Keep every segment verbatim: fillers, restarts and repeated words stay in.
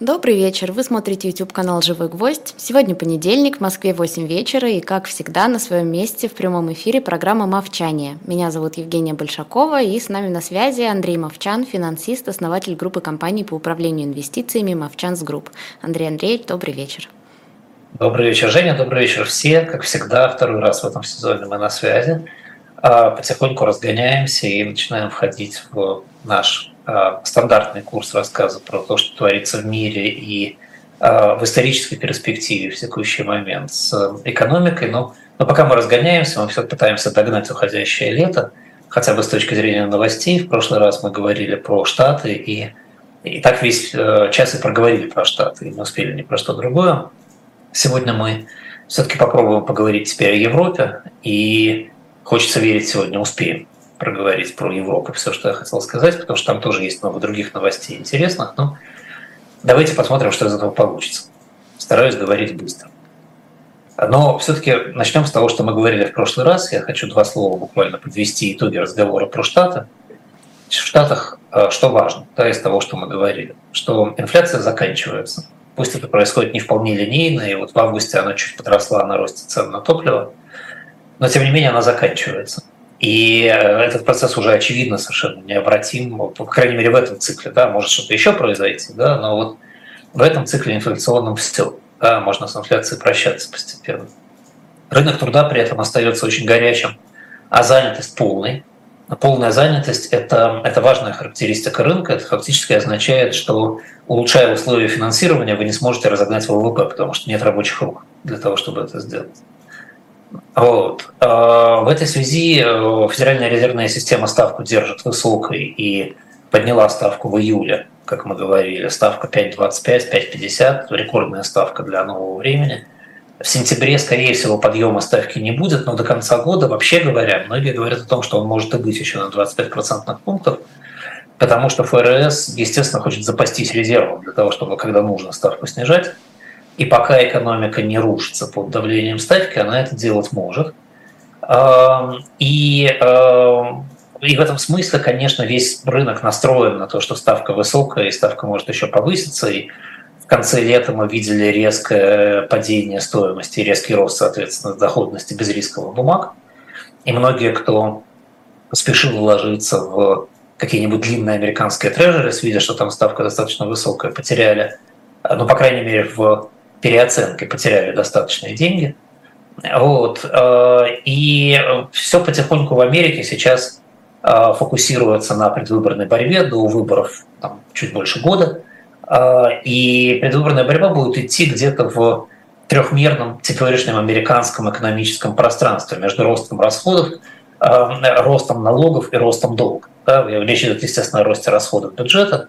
Добрый вечер, вы смотрите YouTube-канал «Живой Гвоздь». Сегодня понедельник, в Москве восемь вечера, и, как всегда, на своем месте в прямом эфире программа «Мовчание». Меня зовут Евгения Большакова, и с нами на связи Андрей Мовчан, финансист, основатель группы компаний по управлению инвестициями «Мовчанс Групп». Андрей Андреевич, добрый вечер. Добрый вечер, Женя, добрый вечер все. Как всегда, второй раз в этом сезоне мы на связи. Потихоньку разгоняемся и начинаем входить в наш стандартный курс рассказа про то, что творится в мире и в исторической перспективе в текущий момент с экономикой. Но, но пока мы разгоняемся, мы все пытаемся догнать уходящее лето, хотя бы с точки зрения новостей. В прошлый раз мы говорили про Штаты, и, и так весь час и проговорили про Штаты, и не успели ни про что другое. Сегодня мы все-таки попробуем поговорить теперь о Европе, и хочется верить, сегодня успеем проговорить про Европу все, что я хотел сказать, потому что там тоже есть много других новостей интересных, но давайте посмотрим, что из этого получится. Стараюсь говорить быстро. Но все-таки начнем с того, что мы говорили в прошлый раз. Я хочу два слова буквально подвести итоги разговора про Штаты. В Штатах что важно, да, из того, что мы говорили, что инфляция заканчивается. Пусть это происходит не вполне линейно, и вот в августе она чуть подросла на росте цен на топливо, но тем не менее она заканчивается. И этот процесс уже, очевидно, совершенно необратим, по крайней мере, в этом цикле, да, может что-то еще произойти, да, но вот в этом цикле инфляционном все, да, можно с инфляцией прощаться постепенно. Рынок труда при этом остается очень горячим, а занятость полной. Полная занятость – это, это важная характеристика рынка, это фактически означает, что, улучшая условия финансирования, вы не сможете разогнать ВВП, потому что нет рабочих рук для того, чтобы это сделать. Вот. В этой связи Федеральная резервная система ставку держит высокой и подняла ставку в июле, как мы говорили, ставка пять двадцать пять, пять пятьдесят, рекордная ставка для нового времени. В сентябре, скорее всего, подъема ставки не будет, но до конца года, вообще говоря, многие говорят о том, что он может и быть еще на двадцать пять процентных пунктов, потому что ФРС, естественно, хочет запастись резервом для того, чтобы, когда нужно, ставку снижать. И пока экономика не рушится под давлением ставки, она это делать может. И, и в этом смысле, конечно, весь рынок настроен на то, что ставка высокая, и ставка может еще повыситься. И в конце лета мы видели резкое падение стоимости и резкий рост, соответственно, доходности безрисковых бумаг. И многие, кто спешил вложиться в какие-нибудь длинные американские трежерис, видя, что там ставка достаточно высокая, потеряли, ну, по крайней мере, в переоценке потеряли достаточные деньги. Вот. И все потихоньку в Америке сейчас фокусируется на предвыборной борьбе до выборов там, чуть больше года. И предвыборная борьба будет идти где-то в трехмерном теперешнем американском экономическом пространстве между ростом расходов, ростом налогов и ростом долга. Речь идет, естественно, о росте расходов бюджета.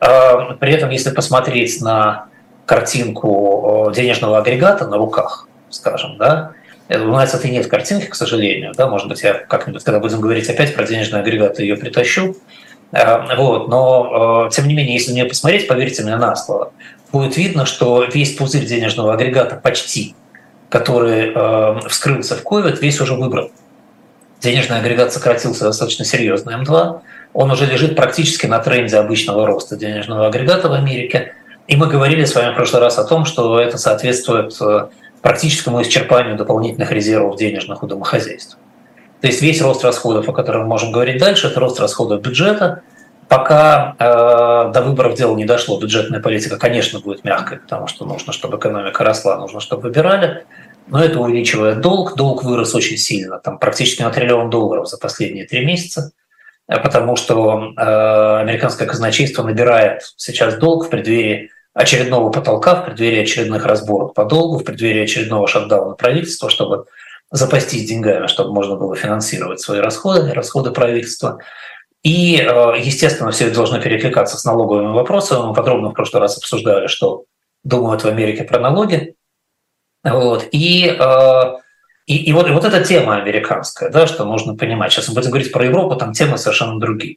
При этом, если посмотреть на картинку денежного агрегата на руках, скажем, да, у нас это и нет картинки, к сожалению, да, может быть, я как-нибудь, когда будем говорить опять про денежный агрегат, ее притащу, вот, но, тем не менее, если на нее посмотреть, поверьте мне на слово, будет видно, что весь пузырь денежного агрегата почти, который вскрылся в ковид, весь уже выбран. Денежный агрегат сократился достаточно серьезно, эм два, он уже лежит практически на тренде обычного роста денежного агрегата в Америке. И мы говорили с вами в прошлый раз о том, что это соответствует практическому исчерпанию дополнительных резервов денежных у домохозяйств. То есть весь рост расходов, о котором мы можем говорить дальше, это рост расходов бюджета. Пока э, до выборов дело не дошло, бюджетная политика, конечно, будет мягкой, потому что нужно, чтобы экономика росла, нужно, чтобы выбирали. Но это увеличивает долг. Долг вырос очень сильно, там практически на триллион долларов за последние три месяца. Потому что э, американское казначейство набирает сейчас долг в преддверии очередного потолка, в преддверии очередных разборок по долгу, в преддверии очередного шатдауна правительства, чтобы запастись деньгами, чтобы можно было финансировать свои расходы, расходы правительства. И, э, естественно, все это должно перекликаться с налоговыми вопросами. Мы подробно в прошлый раз обсуждали, что думают в Америке про налоги. Вот. И... Э, И, и, вот, и вот эта тема американская, да, что нужно понимать. Сейчас мы будем говорить про Европу, там темы совершенно другие.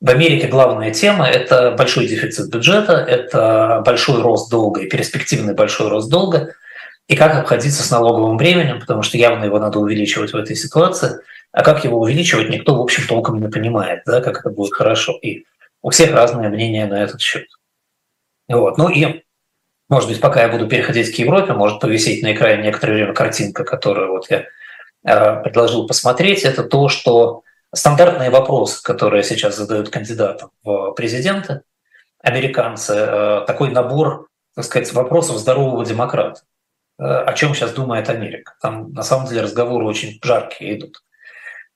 В Америке главная тема – это большой дефицит бюджета, это большой рост долга и перспективный большой рост долга, и как обходиться с налоговым бременем, потому что явно его надо увеличивать в этой ситуации, а как его увеличивать, никто, в общем, толком не понимает, да, как это будет хорошо. И у всех разные мнения на этот счет. Вот. Ну и, может быть, пока я буду переходить к Европе, может повисеть на экране некоторое время картинка, которую вот я э, предложил посмотреть. Это то, что стандартные вопросы, которые сейчас задают кандидатам в президенты, американцы, э, такой набор, так сказать, вопросов здорового демократа. Э, о чем сейчас думает Америка? Там на самом деле разговоры очень жаркие идут.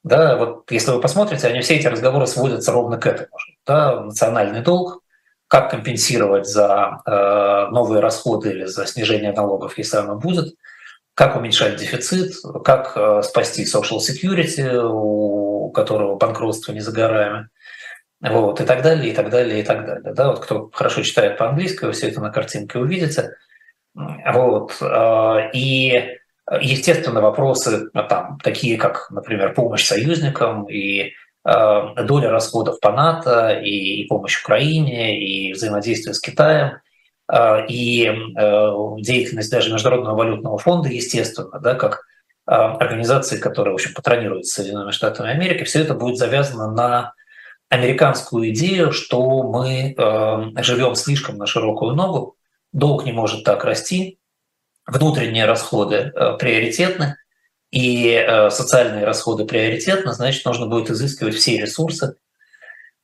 Да, вот если вы посмотрите, они все эти разговоры сводятся ровно к этому же. Да, национальный долг, как компенсировать за э, новые расходы или за снижение налогов, если оно будет, как уменьшать дефицит, как э, спасти social security, у которого банкротство не за горами, вот, и так далее, и так далее, и так далее. Да, вот кто хорошо читает по-английски, вы все это на картинке увидите. Вот, э, и... Естественно, вопросы там, такие, как, например, помощь союзникам и э, доля расходов по НАТО, и, и помощь Украине, и взаимодействие с Китаем, э, и э, деятельность даже Международного валютного фонда, естественно, да, как э, организации, которая, в общем, патронирует Соединенными Штатами Америки, все это будет завязано на американскую идею, что мы э, живем слишком на широкую ногу, долг не может так расти, внутренние расходы э, приоритетны, и э, социальные расходы приоритетны, значит, нужно будет изыскивать все ресурсы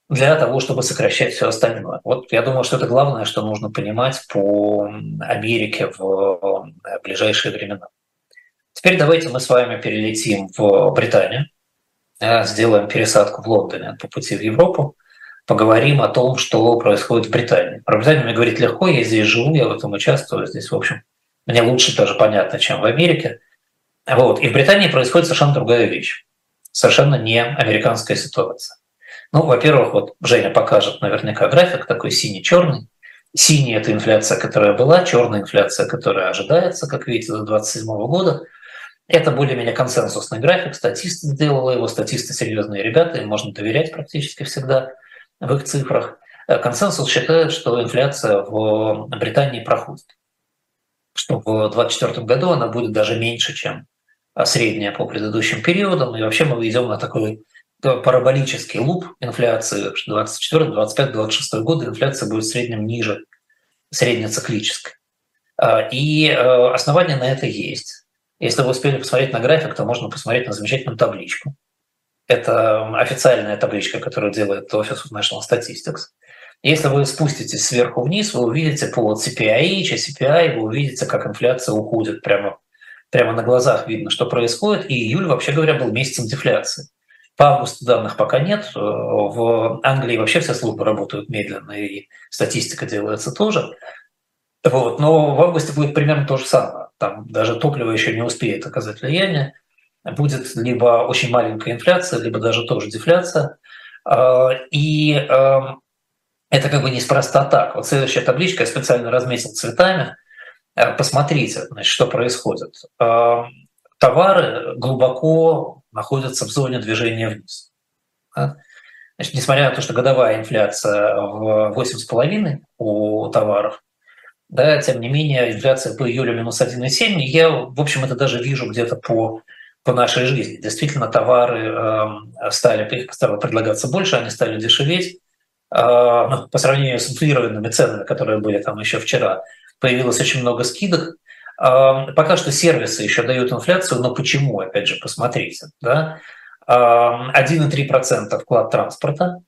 для того, чтобы сокращать все остальное. Вот я думаю, что это главное, что нужно понимать по Америке в, в ближайшие времена. Теперь давайте мы с вами перелетим в Британию, э, сделаем пересадку в Лондоне по пути в Европу, поговорим о том, что происходит в Британии. Про Британию мне говорить легко, я здесь живу, я в этом участвую, здесь, в общем, мне лучше даже понятно, чем в Америке. Вот. И в Британии происходит совершенно другая вещь. Совершенно не американская ситуация. Ну, во-первых, вот Женя покажет наверняка график такой синий-черный. Синий – это инфляция, которая была, черная инфляция, которая ожидается, как видите, до две тысячи двадцать седьмого года. Это более-менее консенсусный график. Статисты сделали его, статисты серьезные ребята, им можно доверять практически всегда в их цифрах. Консенсус считает, что инфляция в Британии проходит, что в две тысячи двадцать четвёртом году она будет даже меньше, чем средняя по предыдущим периодам. И вообще мы идем на такой параболический луп инфляции. двадцать четвёртый, двадцать пятый, двадцать шестой годы инфляция будет в среднем ниже среднециклической. И основания на это есть. Если вы успели посмотреть на график, то можно посмотреть на замечательную табличку. Это официальная табличка, которую делает Office of National Statistics. Если вы спуститесь сверху вниз, вы увидите по си пи ай эйч и си пи ай, вы увидите, как инфляция уходит. Прямо, прямо на глазах видно, что происходит. И июль, вообще говоря, был месяцем дефляции. По августу данных пока нет. В Англии вообще все службы работают медленно, и статистика делается тоже. Вот. Но в августе будет примерно то же самое. Там даже топливо еще не успеет оказать влияние. Будет либо очень маленькая инфляция, либо даже тоже дефляция. И... это как бы неспроста так. Вот следующая табличка, я специально разметил цветами. Посмотрите, значит, что происходит. Товары глубоко находятся в зоне движения вниз. Значит, несмотря на то, что годовая инфляция в восемь целых пять десятых у товаров, да, тем не менее инфляция по июлю минус один целых семь десятых. Я, в общем, это даже вижу где-то по, по нашей жизни. Действительно, товары стали, стало предлагаться больше, они стали дешеветь. По сравнению с инфлированными ценами, которые были там еще вчера, появилось очень много скидок. Пока что сервисы еще дают инфляцию, но почему, опять же, посмотрите. Да? один целых три десятых процента вклад транспорта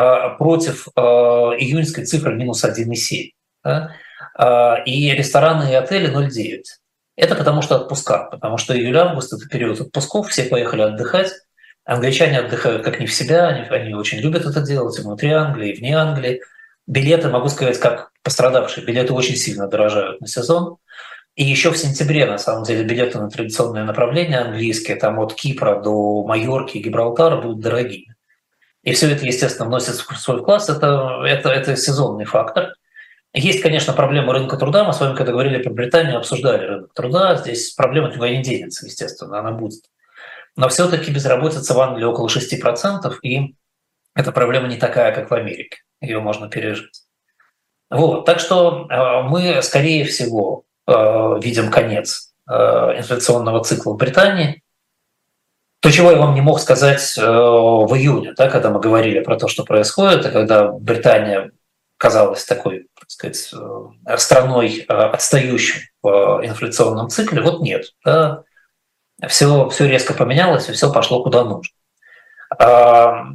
против июньской цифры минус один целых семь десятых процента. Да? И рестораны и отели ноль целых девять десятых процента. Это потому что отпуска, потому что июль-август – это период отпусков, все поехали отдыхать. Англичане отдыхают как не в себя, они, они очень любят это делать и внутри Англии, и вне Англии. Билеты, могу сказать, как пострадавшие, билеты очень сильно дорожают на сезон. И еще в сентябре, на самом деле, билеты на традиционные направления английские, там от Кипра до Майорки и Гибралтара будут дорогими. И все это, естественно, вносит в свой класс, это, это, это сезонный фактор. Есть, конечно, проблема рынка труда. Мы с вами, когда говорили про Британию, обсуждали рынок труда. Здесь проблема никуда не денется, естественно, она будет. Но все-таки безработица в Англии около шести процентов, и эта проблема не такая, как в Америке. Ее можно пережить. Вот. Так что мы, скорее всего, видим конец инфляционного цикла в Британии. То, чего я вам не мог сказать в июне, да, когда мы говорили про то, что происходит, и когда Британия казалась такой, так сказать, страной, отстающей в инфляционном цикле, вот нет. Да? Все, все резко поменялось, и все пошло куда нужно.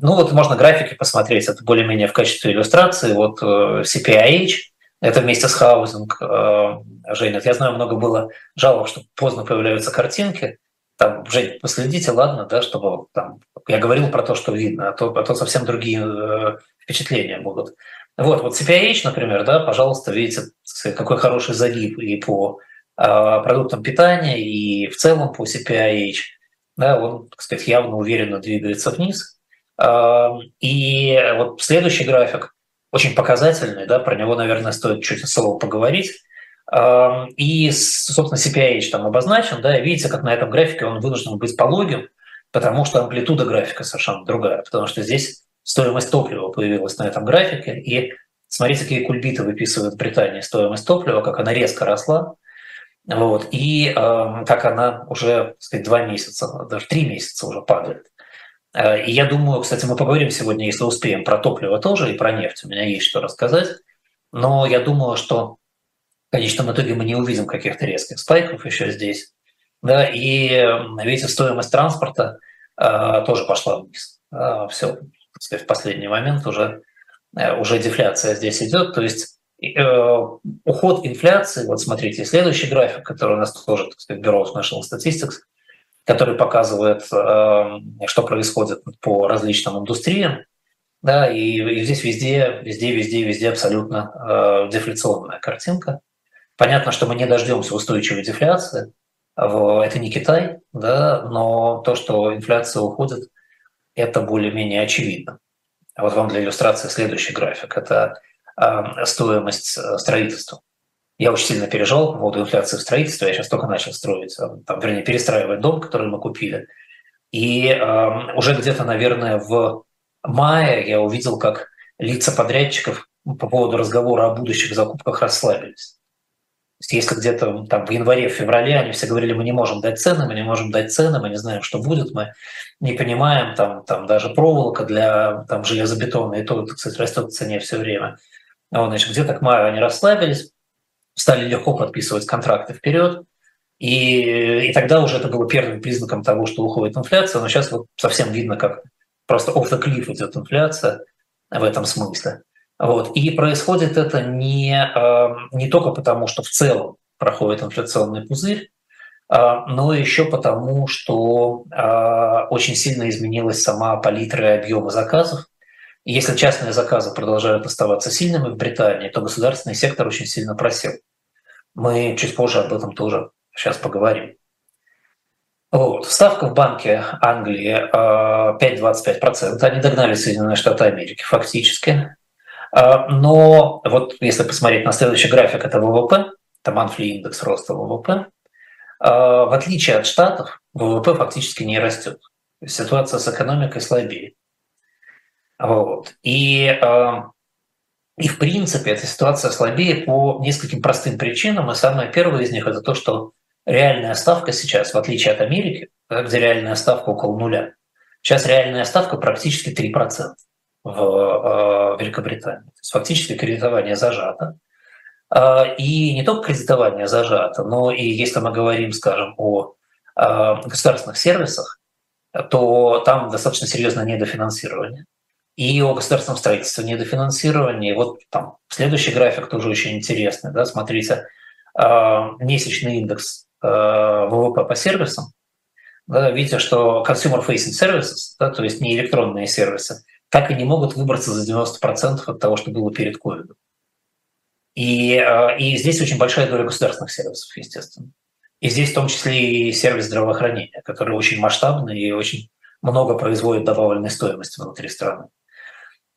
Ну вот можно графики посмотреть, это более-менее в качестве иллюстрации. Вот си пи ай эйч, это вместе с хаузинг. Жень, я знаю, много было жалоб, что поздно появляются картинки. Там, Жень, последите, ладно, да, чтобы там, я говорил про то, что видно, а то, а то совсем другие впечатления будут. Вот, вот си пи ай эйч, например, да, пожалуйста, видите, какой хороший загиб и по продуктам питания, и в целом по си пи ай эйч. Да, он, так сказать, явно уверенно двигается вниз. И вот следующий график, очень показательный, да, про него, наверное, стоит чуть-чуть слово поговорить. И, собственно, си пи ай эйч там обозначен, да, и видите, как на этом графике он вынужден быть пологим, потому что амплитуда графика совершенно другая, потому что здесь стоимость топлива появилась на этом графике, и смотрите, какие кульбиты выписывают в Британии стоимость топлива, как она резко росла. Вот, и э, как она уже, так сказать, два месяца, даже три месяца уже падает. И я думаю, кстати, мы поговорим сегодня, если успеем, про топливо тоже и про нефть. У меня есть что рассказать. Но я думаю, что в конечном итоге мы не увидим каких-то резких спайков еще здесь. Да, и видите, стоимость транспорта э, тоже пошла вниз. Э, все, так сказать, в последний момент уже, э, уже дефляция здесь идет. То есть уход инфляции, вот смотрите, следующий график, который у нас тоже, так сказать, Bureau of National Statistics, который показывает, что происходит по различным индустриям, да, и здесь везде, везде, везде, везде абсолютно дефляционная картинка. Понятно, что мы не дождемся устойчивой дефляции, это не Китай, да, но то, что инфляция уходит, это более-менее очевидно. Вот вам для иллюстрации следующий график. Это стоимость строительства. Я очень сильно переживал по поводу инфляции в строительстве. Я сейчас только начал строить, там, вернее, перестраивать дом, который мы купили. И э, уже где-то, наверное, в мае я увидел, как лица подрядчиков по поводу разговора о будущих закупках расслабились. То есть если где-то там в январе, в феврале они все говорили, мы не можем дать цены, мы не можем дать цены, мы не знаем, что будет, мы не понимаем, там, там даже проволока для там, железобетона, и то, так сказать, растет в цене все время. Значит, где-то к маю они расслабились, стали легко подписывать контракты вперед, и, и тогда уже это было первым признаком того, что уходит инфляция, но сейчас вот совсем видно, как просто off the cliff идет инфляция в этом смысле. Вот. И происходит это не, не только потому, что в целом проходит инфляционный пузырь, но еще потому, что очень сильно изменилась сама палитра и объемы заказов. И если частные заказы продолжают оставаться сильными в Британии, то государственный сектор очень сильно просел. Мы чуть позже об этом тоже сейчас поговорим. Вот. Ставка в Банке Англии пять целых двадцать пять сотых процента. Они догнали Соединенные Штаты Америки фактически. Но вот если посмотреть на следующий график, это вэ вэ пэ, это Manfrey Index роста вэ вэ пэ. В отличие от Штатов, вэ вэ пэ фактически не растет. Ситуация с экономикой слабее. Вот. И, и в принципе эта ситуация слабее по нескольким простым причинам. И самое первое из них – это то, что реальная ставка сейчас, в отличие от Америки, где реальная ставка около нуля, сейчас реальная ставка практически три процента. В Великобритании. То есть фактически кредитование зажато. И не только кредитование зажато, но и если мы говорим, скажем, о государственных сервисах, то там достаточно серьезное недофинансирование. И о государственном строительстве недофинансирование. Вот там следующий график тоже очень интересный. Да? Смотрите, месячный индекс вэ вэ пэ по сервисам. Да? Видите, что consumer-facing services, да, то есть не электронные сервисы, так и не могут выбраться за девяносто процентов от того, что было перед ковидом. И, и здесь очень большая доля государственных сервисов, естественно. И здесь в том числе и сервис здравоохранения, который очень масштабный и очень много производит добавленной стоимости внутри страны.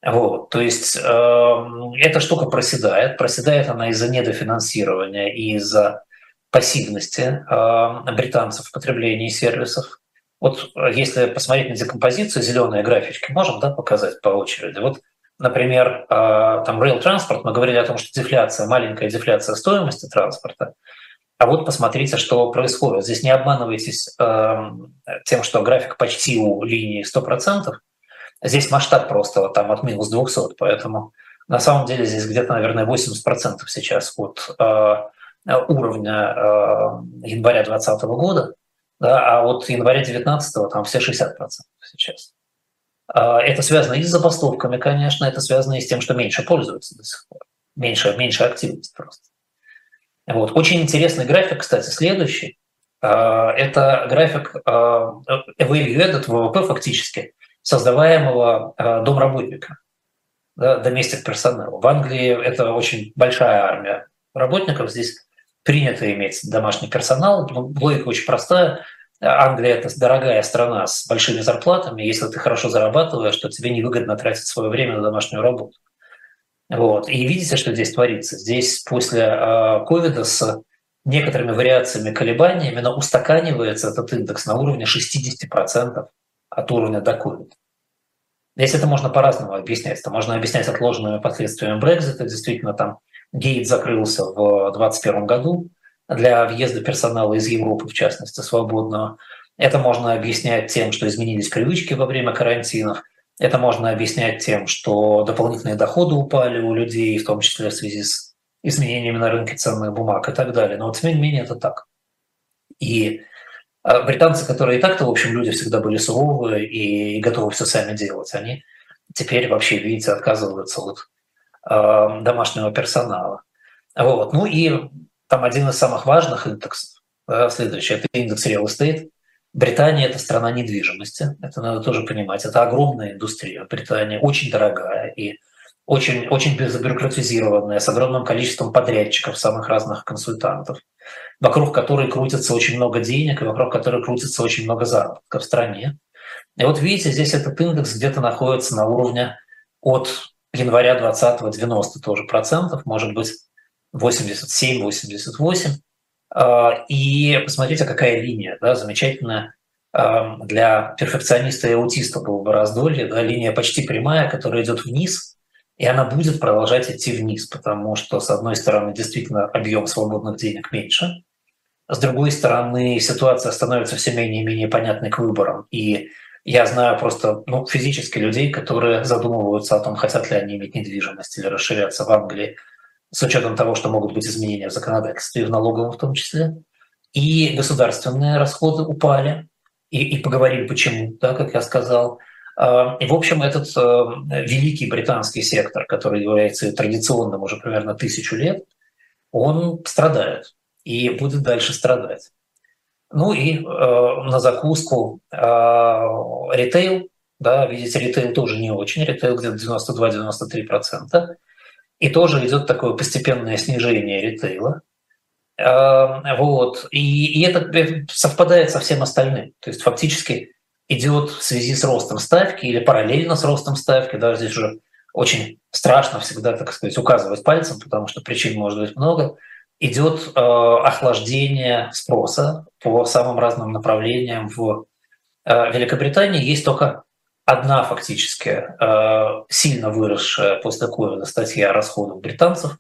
Вот. То есть э, эта штука проседает. Проседает она из-за недофинансирования и из-за пассивности э, британцев в потреблении сервисов. Вот если посмотреть на декомпозицию, зеленые графички можем, да, показать по очереди. Вот, например, там rail транспорт, мы говорили о том, что дефляция, маленькая дефляция стоимости транспорта. А вот посмотрите, что происходит. Здесь не обманывайтесь тем, что график почти у линии сто процентов. Здесь масштаб просто там от минус двухсот, поэтому На самом деле здесь где-то, наверное, восемьдесят процентов сейчас от э, уровня э, января две тысячи двадцатого года, да, а от января две тысячи девятнадцатого там все шестьдесят процентов сейчас. Э, это связано и с забастовками, конечно, это связано и с тем, что меньше пользуются до сих пор, меньше, меньше активности просто. Вот. Очень интересный график, кстати, следующий. Э, это график эвэйвью-эдит э, вэ вэ пэ фактически, создаваемого э, домработника. Domestic персонал. В Англии это очень большая армия работников. Здесь принято иметь домашний персонал. Логика очень простая. Англия – это дорогая страна с большими зарплатами. Если ты хорошо зарабатываешь, то тебе невыгодно тратить свое время на домашнюю работу. Вот. И видите, что здесь творится? Здесь после ковида с некоторыми вариациями колебаний именно устаканивается этот индекс на уровне шестьдесят процентов от уровня до ковида. Здесь это можно по-разному объяснять. Это можно объяснять отложенными последствиями Брекзита. Действительно, там гейт закрылся в две тысячи двадцать первом году для въезда персонала из Европы, в частности, свободного. Это можно объяснять тем, что изменились привычки во время карантинов. Это можно объяснять тем, что дополнительные доходы упали у людей, в том числе в связи с изменениями на рынке ценных бумаг и так далее. Но вот, тем не менее, это так. И британцы, которые и так-то, в общем, люди всегда были суровые и готовы все сами делать, они теперь вообще, видите, отказываются от э, домашнего персонала. Вот. Ну и там один из самых важных индексов, да, следующий, это индекс real estate. Британия – это страна недвижимости, это надо тоже понимать. Это огромная индустрия. Британия очень дорогая и очень, очень забюрократизированная, с огромным количеством подрядчиков, самых разных консультантов, вокруг которой крутится очень много денег и вокруг которой крутится очень много заработка в стране. И вот видите, здесь этот индекс где-то находится на уровне от января двадцатого девяносто тоже процентов, может быть восемьдесят семь - восемьдесят восемь. И посмотрите, какая линия, да, замечательная для перфекциониста и аутиста было бы раздолье, да, линия почти прямая, которая идет вниз. И она будет продолжать идти вниз, потому что, с одной стороны, действительно объем свободных денег меньше, с другой стороны, ситуация становится все менее и менее понятной к выборам. И я знаю просто ну, физически людей, которые задумываются о том, хотят ли они иметь недвижимость или расширяться в Англии, с учетом того, что могут быть изменения в законодательстве, и в налоговом в том числе. И государственные расходы упали, и, и поговорим почему, да, как я сказал. И, в общем, этот великий британский сектор, который является традиционным уже примерно тысячу лет, он страдает и будет дальше страдать. Ну и э, на закуску э, ритейл, да, видите, ритейл тоже не очень, ритейл где-то девяносто два - девяносто три процента, и тоже идет такое постепенное снижение ритейла. Э, вот. И, и это совпадает со всем остальным, то есть фактически идет в связи с ростом ставки или параллельно с ростом ставки. Да, здесь уже очень страшно всегда, так сказать, указывать пальцем, потому что причин может быть много. Идет э, охлаждение спроса по самым разным направлениям в э, Великобритании. Есть только одна фактически э, сильно выросшая после ковида статья расходов британцев.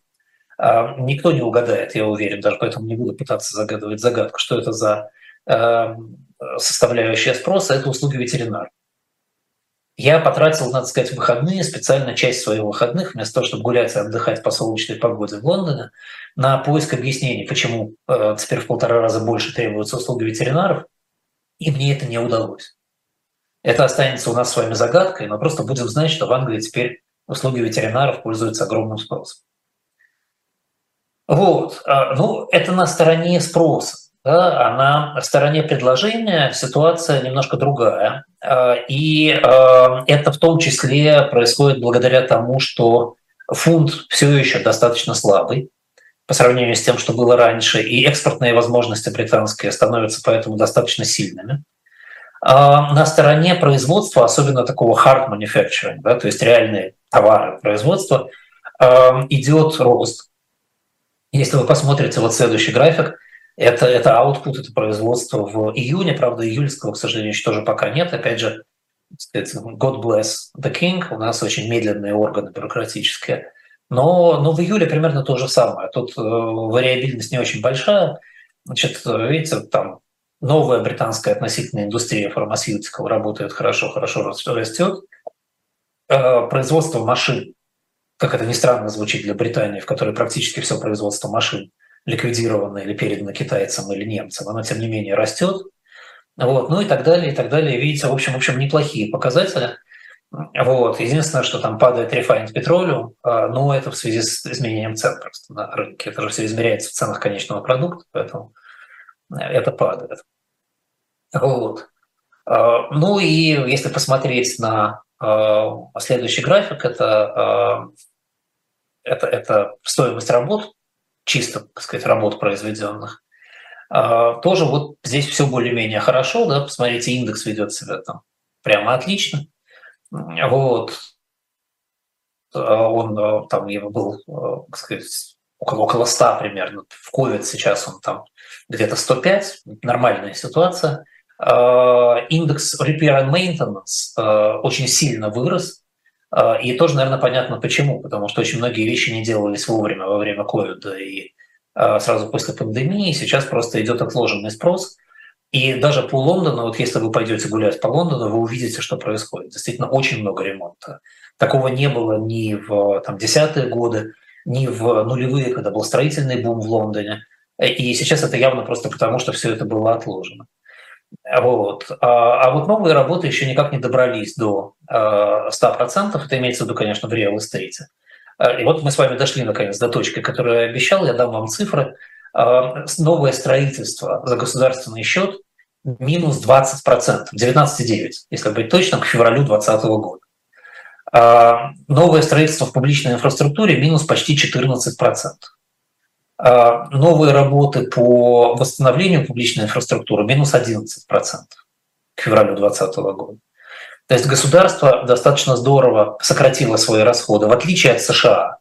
Э, никто не угадает, я уверен, даже поэтому не буду пытаться загадывать загадку, что это за... Э, составляющая спроса, это услуги ветеринара. Я потратил, надо сказать, выходные, специально часть своих выходных, вместо того, чтобы гулять и отдыхать по солнечной погоде в Лондоне, на поиск объяснений, почему э, теперь в полтора раза больше требуются услуги ветеринаров, и мне это не удалось. Это останется у нас с вами загадкой, но просто будем знать, что в Англии теперь услуги ветеринаров пользуются огромным спросом. Вот. Ну, это на стороне спроса. Да, а на стороне предложения ситуация немножко другая. И это в том числе происходит благодаря тому, что фунт все еще достаточно слабый по сравнению с тем, что было раньше, и экспортные возможности британские становятся поэтому достаточно сильными. На стороне производства, особенно такого hard manufacturing, да, то есть реальные товары производства, идет рост. Если вы посмотрите вот следующий график, Это, это output, это производство в июне, правда, июльского, к сожалению, еще тоже пока нет. Опять же, God bless the king, у нас очень медленные органы бюрократические. Но, но в июле примерно то же самое. Тут э, вариабельность не очень большая. Значит, видите, там новая британская относительная индустрия фармацевтиков работает хорошо, хорошо растет. Э, производство машин как это ни странно звучит для Британии, в которой практически все производство машин ликвидировано или передано китайцам или немцам, оно, тем не менее, растет. Вот, ну и так далее, и так далее. Видите, в общем, в общем, неплохие показатели. Вот. Единственное, что там падает refined petroleum, но это в связи с изменением цен просто на рынке. Это же все измеряется в ценах конечного продукта, поэтому это падает. Вот. Ну и если посмотреть на следующий график, это, это, это стоимость работ, чисто, так сказать, работ произведенных. Тоже вот здесь все более-менее хорошо, да, посмотрите, индекс ведет себя там прямо отлично. Вот. Он там его был, так сказать, около ста примерно. В ковид сейчас он там где-то сто пять, нормальная ситуация. Индекс Repair and Maintenance очень сильно вырос. И тоже, наверное, понятно почему, потому что очень многие вещи не делались вовремя во время ковида и сразу после пандемии, сейчас просто идет отложенный спрос. И даже по Лондону, вот если вы пойдете гулять по Лондону, вы увидите, что происходит. Действительно, очень много ремонта. Такого не было ни в там, десятые годы, ни в нулевые, когда был строительный бум в Лондоне. И сейчас это явно просто потому, что все это было отложено. Вот. А вот новые работы еще никак не добрались до сто процентов. Это имеется в виду, конечно, в real estate. И вот мы с вами дошли, наконец, до точки, которую я обещал. Я дам вам цифры. Новое строительство за государственный счет минус двадцать процентов, девятнадцать целых девять десятых процента, если быть точным, к февралю две тысячи двадцатого года. Новое строительство в публичной инфраструктуре минус почти четырнадцать процентов. Новые работы по восстановлению публичной инфраструктуры минус одиннадцать процентов к февралю две тысячи двадцатого года. То есть государство достаточно здорово сократило свои расходы, в отличие от США,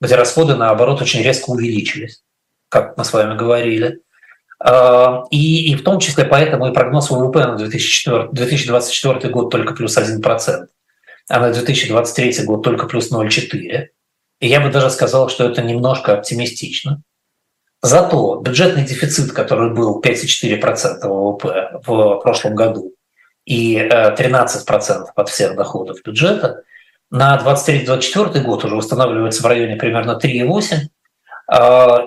где расходы, наоборот, очень резко увеличились, как мы с вами говорили. И, и в том числе поэтому и прогноз ВВП на две тысячи двадцать четвёртый год только плюс один процент, а на две тысячи двадцать третий год только плюс ноль целых четыре десятых процента. И я бы даже сказал, что это немножко оптимистично. Зато бюджетный дефицит, который был пять целых четыре десятых процента ВВП в прошлом году, и тринадцать процентов от всех доходов бюджета, на двадцать третий — двадцать четвёртый год уже устанавливается в районе примерно три целых восемь десятых процента,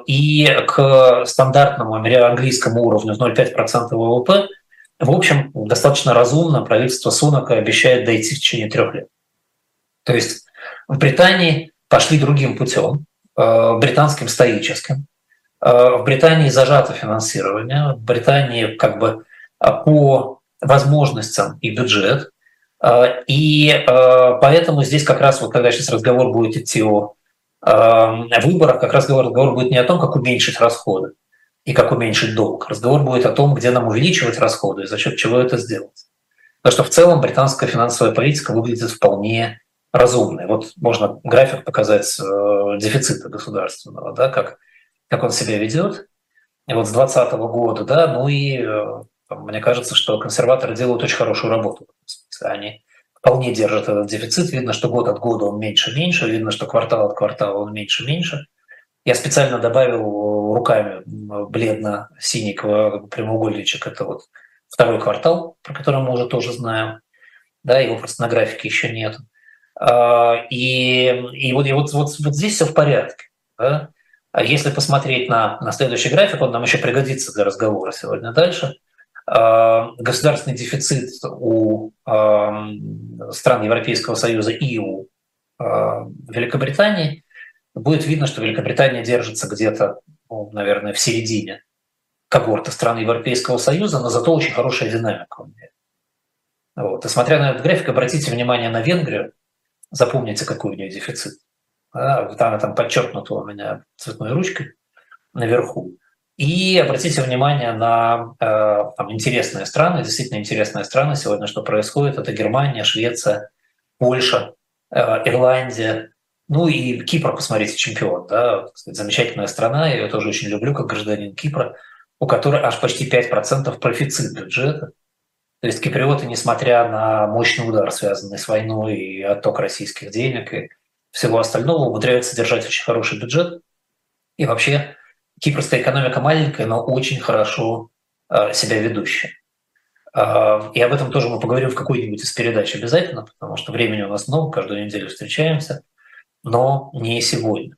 и к стандартному английскому уровню ноль целых пять десятых процента ВВП, в общем, достаточно разумно правительство Сунака обещает дойти в течение трех лет. То есть в Британии пошли другим путем, британским стоическим. В Британии зажато финансирование, в Британии как бы по возможностям и бюджет. И поэтому здесь как раз, вот когда сейчас разговор будет идти о выборах, как раз разговор будет не о том, как уменьшить расходы и как уменьшить долг. Разговор будет о том, где нам увеличивать расходы и за счет чего это сделать. Потому что в целом британская финансовая политика выглядит вполне разумной. Вот можно график показать дефицита государственного, да, как, как он себя ведет. И вот с двадцатого года, да, ну и... Мне кажется, что консерваторы делают очень хорошую работу. Они вполне держат этот дефицит. Видно, что год от года он меньше-меньше. Видно, что квартал от квартала он меньше-меньше. Я специально добавил руками бледно-синий прямоугольничек. Это вот второй квартал, про который мы уже тоже знаем. Да, его просто на графике еще нет. И, и, вот, и вот, вот, вот здесь все в порядке. Да? Если посмотреть на, на следующий график, он нам еще пригодится для разговора сегодня дальше. Государственный дефицит у стран Европейского Союза и у Великобритании, будет видно, что Великобритания держится где-то, ну, наверное, в середине когорта стран Европейского Союза, но зато очень хорошая динамика у нее. Вот. И смотря на этот график, обратите внимание на Венгрию, запомните, какой у нее дефицит. Там, там подчеркнуто у меня цветной ручкой наверху. И обратите внимание на э, там, интересные страны, действительно интересные страны сегодня, что происходит. Это Германия, Швеция, Польша, э, Ирландия, ну и Кипр, посмотрите, чемпион. Да, так сказать, замечательная страна, я ее тоже очень люблю как гражданин Кипра, у которой аж почти пять процентов профицит бюджета. То есть киприоты, несмотря на мощный удар, связанный с войной и отток российских денег и всего остального, умудряются держать очень хороший бюджет. И вообще... Кипрская экономика маленькая, но очень хорошо себя ведущая. И об этом тоже мы поговорим в какой-нибудь из передач обязательно, потому что времени у нас много, каждую неделю встречаемся. но не сегодня.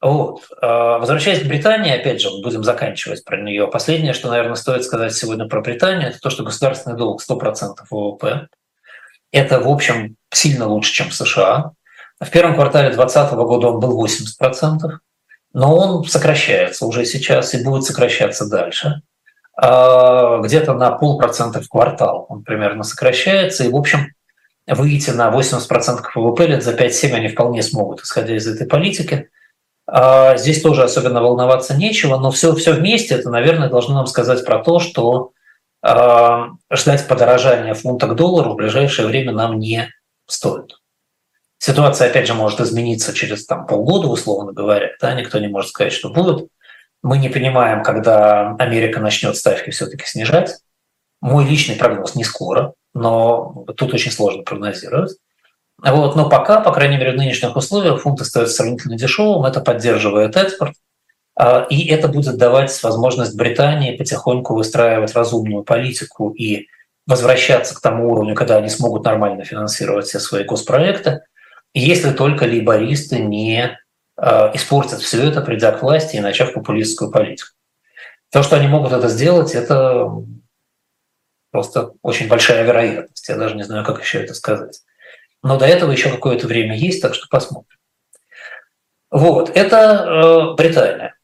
Вот. Возвращаясь к Британии, опять же, будем заканчивать про нее. Последнее, что, наверное, стоит сказать сегодня про Британию, это то, что государственный долг сто процентов ВВП. Это, в общем, сильно лучше, чем в США. В первом квартале двадцатого года он был восемьдесят процентов, но он сокращается уже сейчас и будет сокращаться дальше. Где-то на полпроцента в квартал он примерно сокращается. И, в общем, выйти на восемьдесят процентов ВВП лет за пять-семь они вполне смогут, исходя из этой политики. Здесь тоже особенно волноваться нечего, но все, все вместе это, наверное, должно нам сказать про то, что ждать подорожания фунта к доллару в ближайшее время нам не стоит. Ситуация, опять же, может измениться через там, полгода, условно говоря. Да? Никто не может сказать, что будет. Мы не понимаем, когда Америка начнет ставки все-таки снижать. Мой личный прогноз не скоро, но тут очень сложно прогнозировать. Вот, но пока, по крайней мере, в нынешних условиях фунт остается сравнительно дешевым, это поддерживает экспорт, и это будет давать возможность Британии потихоньку выстраивать разумную политику и возвращаться к тому уровню, когда они смогут нормально финансировать все свои госпроекты, если только лейбористы не испортят все это, придя к власти и начав популистскую политику. То, что они могут это сделать, это просто очень большая вероятность. Я даже не знаю, как еще это сказать. Но до этого еще какое-то время есть, так что посмотрим. Вот, это э, Британия.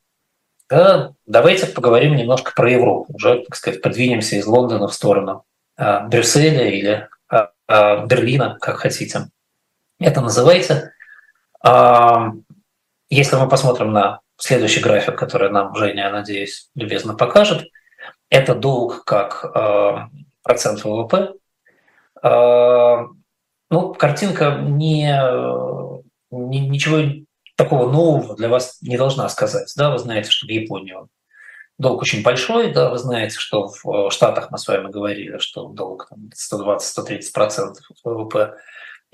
Да, давайте поговорим немножко про Европу. Уже, так сказать, подвинемся из Лондона в сторону э, Брюсселя или э, э, Берлина, как хотите. Это называйте. Э, если мы посмотрим на следующий график, который нам Женя, я надеюсь, любезно покажет, это долг как э, процент ВВП. Э, Ну, картинка не, не, ничего такого нового для вас не должна сказать. Да? Вы знаете, что в Японии долг очень большой, да, вы знаете, что в Штатах мы с вами говорили, что долг сто двадцать - сто тридцать процентов ВВП,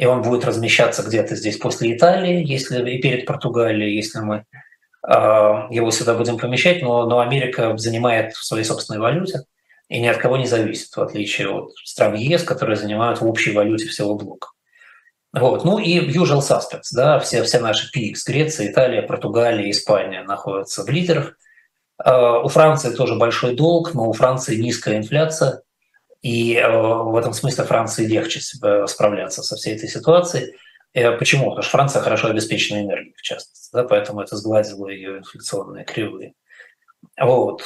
и он будет размещаться где-то здесь после Италии, если и перед Португалией, если мы э, его сюда будем помещать, но, но Америка занимает в своей собственной валюте. И ни от кого не зависит, в отличие от стран ЕС, которые занимают в общей валюте всего блока. Вот. Ну и usual suspects, да, все, все наши пикс, Греция, Италия, Португалия, Испания находятся в лидерах. У Франции тоже большой долг, но у Франции низкая инфляция, и в этом смысле Франции легче справляться со всей этой ситуацией. Почему? Потому что Франция хорошо обеспечена энергией, в частности, да, поэтому это сгладило ее инфляционные кривые. Вот.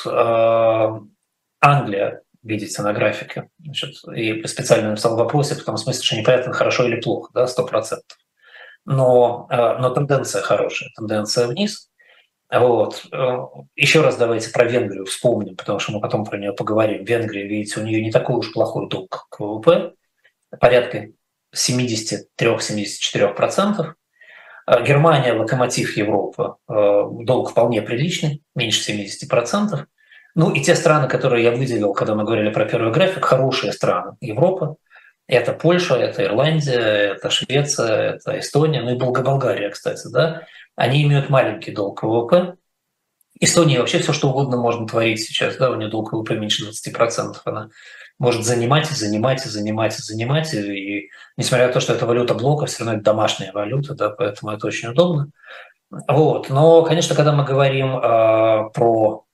Англия, видите на графике, значит, и специально написал вопросы, в том смысле, что непонятно, хорошо или плохо, да, сто процентов. Но, но тенденция хорошая, тенденция вниз. Вот. Еще раз давайте про Венгрию вспомним, потому что мы потом про нее поговорим. Венгрия, видите, у нее не такой уж плохой долг к ВВП, порядка семьдесят три - семьдесят четыре процента. Германия, локомотив Европы, долг вполне приличный, меньше семидесяти процентов. Ну и те страны, которые я выделил, когда мы говорили про первый график, хорошие страны Европы. Это Польша, это Ирландия, это Швеция, это Эстония, ну и Болгария, кстати, да. Они имеют маленький долг ВВП. Эстония вообще все что угодно можно творить сейчас, да, у нее долг ВВП меньше двадцати процентов. Она может занимать и занимать и занимать и занимать. И несмотря на то, что это валюта блока, все равно это домашняя валюта, да, поэтому это очень удобно. Вот. Но, конечно, когда мы говорим э, про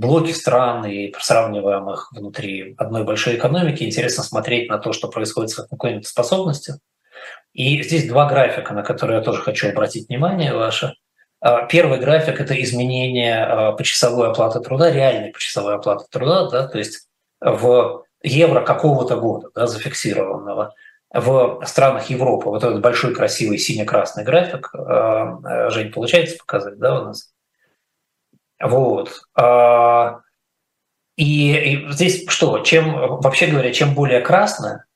блоки стран и сравниваем их внутри одной большой экономики, интересно смотреть на то, что происходит с какой-нибудь способностью. И здесь два графика, на которые я тоже хочу обратить внимание ваше. Первый график – это изменение почасовой оплаты труда, реальной почасовой оплаты труда, да, то есть в евро какого-то года, да, зафиксированного. В странах Европы вот этот большой красивый синий-красный график, Жень, получается показать, да, у нас? Вот. И, и здесь что? Чем, вообще говоря, чем более красная,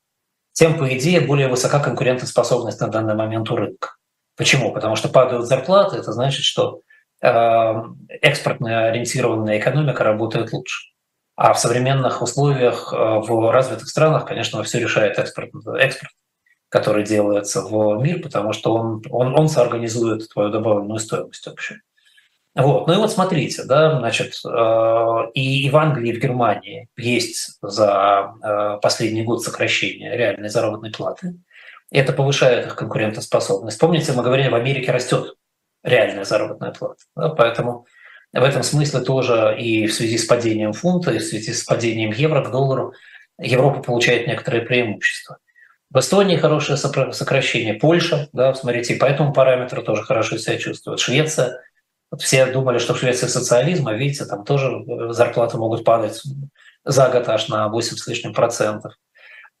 тем, по идее, более высока конкурентоспособность на данный момент у рынка. Почему? Потому что падают зарплаты, это значит, что экспортно ориентированная экономика работает лучше. А в современных условиях, в развитых странах, конечно, все решает экспорт, экспорт, который делается в мир, потому что он, он, он соорганизует твою добавленную стоимость вообще. Вот. Ну и вот смотрите, да, значит, и в Англии, и в Германии есть за последний год сокращение реальной заработной платы. Это повышает их конкурентоспособность. Помните, мы говорили, в Америке растет реальная заработная плата. Да? Поэтому в этом смысле тоже и в связи с падением фунта, и в связи с падением евро к доллару Европа получает некоторые преимущества. В Эстонии хорошее сокращение, Польша, да, смотрите, по этому параметру тоже хорошо себя чувствует. Швеция, вот все думали, что в Швеции социализм, а видите, там тоже зарплаты могут падать за год аж на восемь с лишним процентов.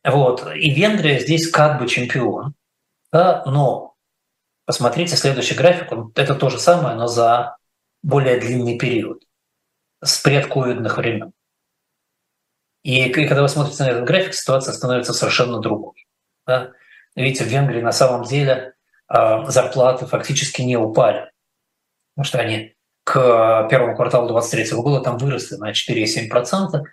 Вот. И Венгрия здесь как бы чемпион, да, но посмотрите следующий график, он, это то же самое, но за более длинный период, с предковидных времен. И, и когда вы смотрите на этот график, ситуация становится совершенно другой. Да? Видите, в Венгрии на самом деле э, зарплаты фактически не упали, потому что они к первому кварталу две тысячи двадцать третьего года там выросли на четыре и семь десятых процента.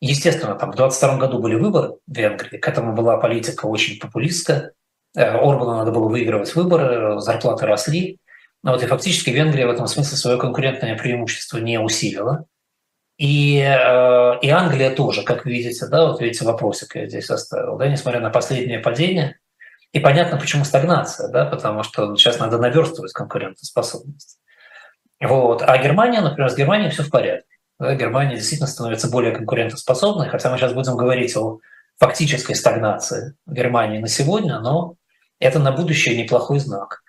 Естественно, там в две тысячи двадцать втором году были выборы в Венгрии, к этому была политика очень популистская. Орбану надо было выигрывать выборы, зарплаты росли. Но вот и фактически Венгрия в этом смысле свое конкурентное преимущество не усилила. И, и Англия тоже, как видите, да, вот видите, вопросик я здесь оставил, да, несмотря на последнее падение. И понятно, почему стагнация, да, потому что сейчас надо наверстывать конкурентоспособность. Вот. А Германия, например, с Германией все в порядке. Да, Германия действительно становится более конкурентоспособной, хотя мы сейчас будем говорить о фактической стагнации Германии на сегодня, но это на будущее неплохой знак.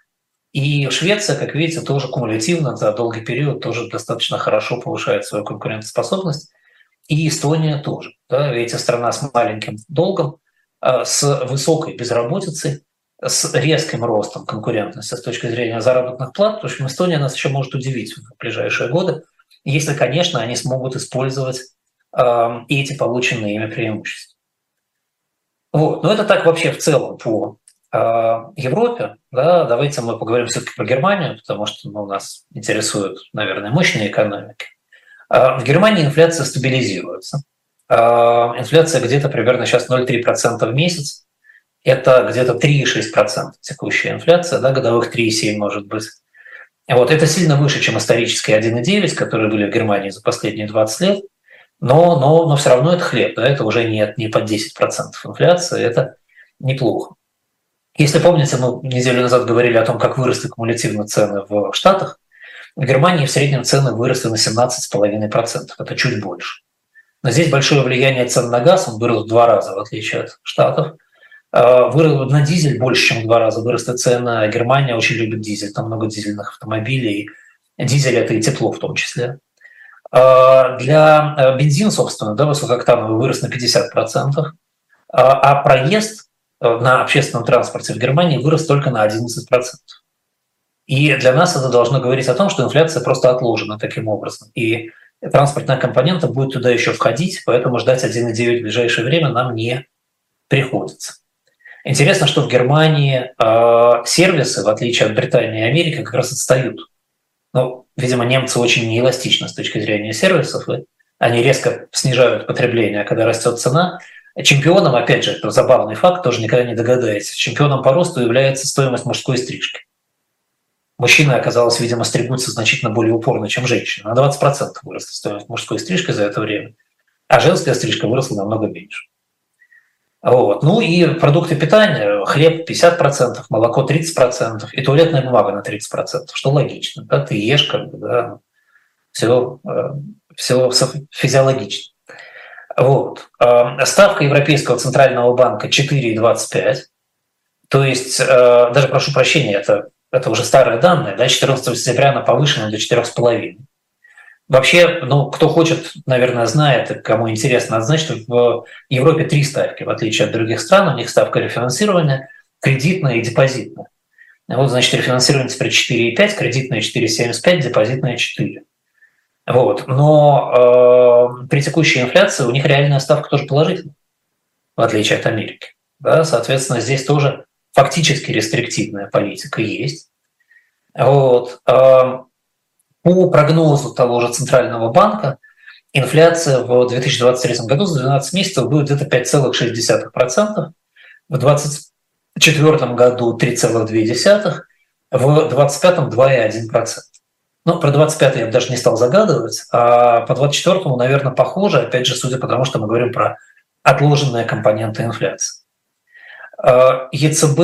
И Швеция, как видите, тоже кумулятивно за долгий период тоже достаточно хорошо повышает свою конкурентоспособность. И Эстония тоже. Да? Видите, страна с маленьким долгом, с высокой безработицей, с резким ростом конкурентности с точки зрения заработных плат. В общем, Эстония нас еще может удивить в ближайшие годы, если, конечно, они смогут использовать э, эти полученные ими преимущества. Вот. Но это так вообще в целом по Европе, да, давайте мы поговорим все-таки про Германию, потому что ну, нас интересуют, наверное, мощные экономики. В Германии инфляция стабилизируется. Инфляция где-то примерно сейчас ноль целых три десятых процента в месяц. Это где-то три и шесть десятых процента текущая инфляция, да, годовых три и семь десятых процента может быть. Вот, это сильно выше, чем исторические один и девять десятых процента, которые были в Германии за последние двадцать лет, но, но, но все равно это хлеб, да, это уже не, не под десять процентов инфляции, это неплохо. Если помните, мы неделю назад говорили о том, как выросли кумулятивно цены в Штатах, в Германии в среднем цены выросли на семнадцать и пять десятых процента, это чуть больше. Но здесь большое влияние цен на газ, он вырос в два раза, в отличие от Штатов. Вырос на дизель больше, чем в два раза выросли цены. Германия очень любит дизель, там много дизельных автомобилей. Дизель – это и тепло в том числе. Для бензина, собственно, да, высокооктановый вырос на пятьдесят процентов, а проезд на общественном транспорте в Германии вырос только на одиннадцать процентов. И для нас это должно говорить о том, что инфляция просто отложена таким образом. И транспортная компонента будет туда еще входить, поэтому ждать один и девять десятых в ближайшее время нам не приходится. Интересно, что в Германии э, сервисы, в отличие от Британии и Америки, как раз отстают. Ну, видимо, немцы очень неэластичны с точки зрения сервисов, и они резко снижают потребление, когда растет цена. Чемпионом, опять же, это забавный факт, тоже никогда не догадаетесь, чемпионом по росту является стоимость мужской стрижки. Мужчины, оказалось, видимо, стригутся значительно более упорно, чем женщины. На двадцать процентов выросла стоимость мужской стрижки за это время, а женская стрижка выросла намного меньше. Вот. Ну и продукты питания, хлеб пятьдесят процентов, молоко тридцать процентов и туалетная бумага на тридцать процентов, что логично. Да? Ты ешь, как бы, да, все, все физиологично. Вот. Ставка Европейского центрального банка четыре и двадцать пять сотых, то есть, даже прошу прощения, это, это уже старые данные, да, четырнадцатого сентября она повышена до четыре и пять десятых. Вообще, ну, кто хочет, наверное, знает, и кому интересно, это значит, что в Европе три ставки, в отличие от других стран, у них ставка рефинансирования кредитная и депозитная. Вот, значит, рефинансирование теперь четыре и пять десятых, кредитная четыре и семьдесят пять сотых, депозитная четыре. Вот. Но э, при текущей инфляции у них реальная ставка тоже положительная, в отличие от Америки. Да? Соответственно, здесь тоже фактически рестриктивная политика есть. Вот. Э, по прогнозу того же Центрального банка, инфляция в две тысячи двадцать третьем году за двенадцать месяцев будет где-то пять и шесть десятых процента, в две тысячи двадцать четвёртом году три и две десятых процента, в две тысячи двадцать пятом два и одна десятая процента. Ну, про двадцать пятый я бы даже не стал загадывать, а по двадцать четвёртому, наверное, похоже, опять же, судя по тому, что мы говорим про отложенные компоненты инфляции. ЕЦБ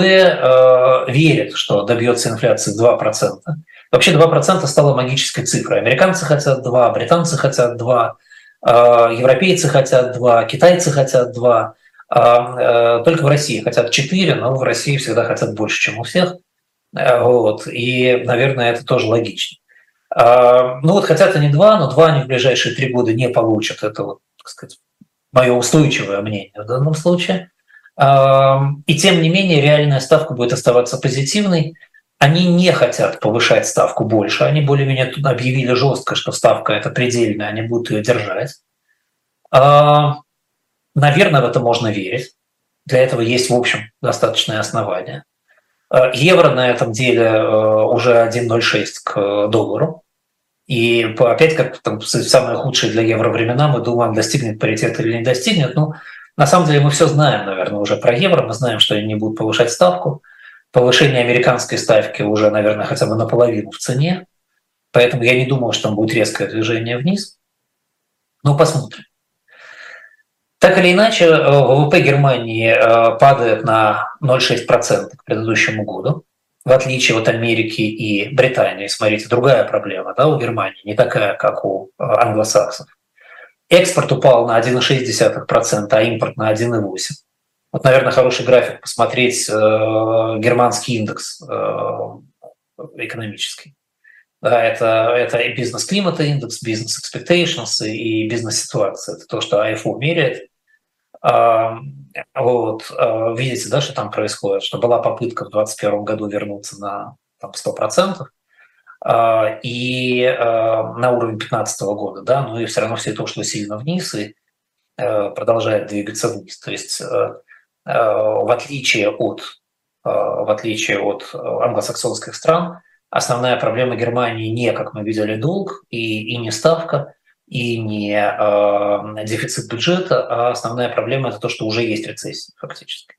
верит, что добьется инфляции два процента. Вообще два процента стало магической цифрой. Американцы хотят два процента, британцы хотят два процента, европейцы хотят два процента, китайцы хотят два процента. Только в России хотят четыре процента, но в России всегда хотят больше, чем у всех. Вот. И, наверное, это тоже логично. Ну вот хотят они два, но два они в ближайшие три года не получат. Это, вот, так сказать, мое устойчивое мнение в данном случае. И тем не менее реальная ставка будет оставаться позитивной. Они не хотят повышать ставку больше. Они более-менее объявили жестко, что ставка это предельная, они будут ее держать. Наверное, в это можно верить. Для этого есть, в общем, достаточное основание. Евро на этом деле уже один ноль шесть к доллару. И опять, как там, самые худшие для евро времена, мы думаем, достигнет паритет или не достигнет. Ну, на самом деле мы все знаем, наверное, уже про евро. Мы знаем, что они не будут повышать ставку. Повышение американской ставки уже, наверное, хотя бы наполовину в цене. Поэтому я не думал, что там будет резкое движение вниз. Но посмотрим. Так или иначе, ВВП Германии падает на ноль целых шесть десятых процента к предыдущему году. В отличие от Америки и Британии, смотрите, другая проблема, да, у Германии, не такая, как у англосаксов. Экспорт упал на один целых шесть десятых процента, а импорт на один целых восемь десятых процента. Вот, наверное, хороший график посмотреть, э, германский индекс э, экономический. Да, это, это и бизнес-климата индекс, бизнес-экспектейшнс и бизнес-ситуация. Это то, что ай эф о меряет. Вот, видите, да, что там происходит, что была попытка в две тысячи двадцать первом году вернуться на там, сто процентов и на уровень две тысячи пятнадцатого года, да, но и все равно все это ушло сильно вниз и продолжает двигаться вниз. То есть в отличие от, в отличие от англосаксонских стран, основная проблема Германии не, как мы видели, долг и, и не ставка, и не э, дефицит бюджета, а основная проблема – это то, что уже есть рецессия фактически.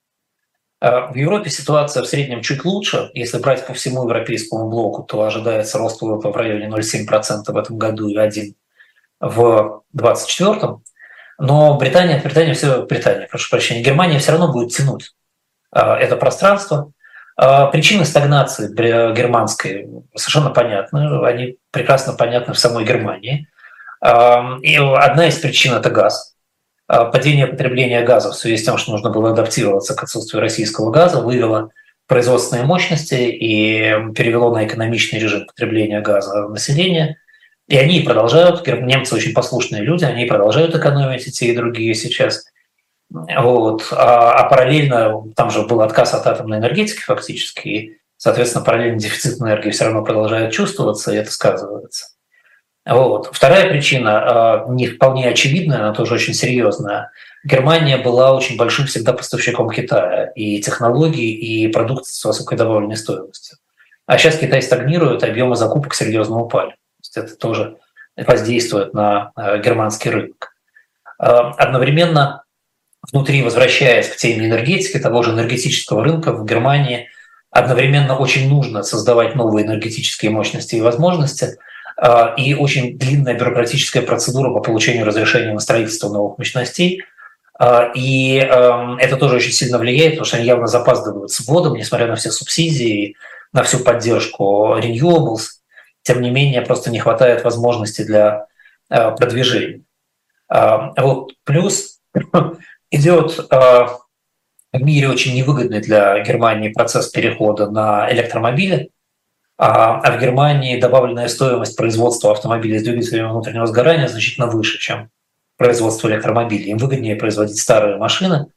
Э, в Европе ситуация в среднем чуть лучше. Если брать по всему европейскому блоку, то ожидается рост ВВП в районе ноль целых семь десятых процента в этом году и один процент в две тысячи двадцать четвёртом. Но Британия, Британия, все, Британия, прошу прощения, Германия все равно будет тянуть э, это пространство. Э, причины стагнации германской совершенно понятны, они прекрасно понятны в самой Германии. И одна из причин – это газ. Падение потребления газа в связи с тем, что нужно было адаптироваться к отсутствию российского газа, вывело производственные мощности и перевело на экономичный режим потребления газа население. И они продолжают, немцы очень послушные люди, они продолжают экономить и те, и другие сейчас. Вот. А параллельно, там же был отказ от атомной энергетики фактически, и, соответственно, параллельно дефицит энергии все равно продолжает чувствоваться, и это сказывается. Вот. Вторая причина, не вполне очевидная, она тоже очень серьезная. Германия была очень большим всегда поставщиком Китая и технологий, и продуктов с высокой добавленной стоимостью. А сейчас Китай стагнирует, объемы закупок серьезно упали. То есть это тоже воздействует на германский рынок. Одновременно, внутри, возвращаясь к теме энергетики, того же энергетического рынка в Германии, одновременно очень нужно создавать новые энергетические мощности и возможности, и очень длинная бюрократическая процедура по получению разрешения на строительство новых мощностей. И это тоже очень сильно влияет, потому что они явно запаздывают с вводом, несмотря на все субсидии, на всю поддержку renewables. Тем не менее, просто не хватает возможности для продвижения. Вот. Плюс идет в мире очень невыгодный для Германии процесс перехода на электромобили. А в Германии добавленная стоимость производства автомобилей с двигателями внутреннего сгорания значительно выше, чем производство электромобилей. Им выгоднее производить старые машины,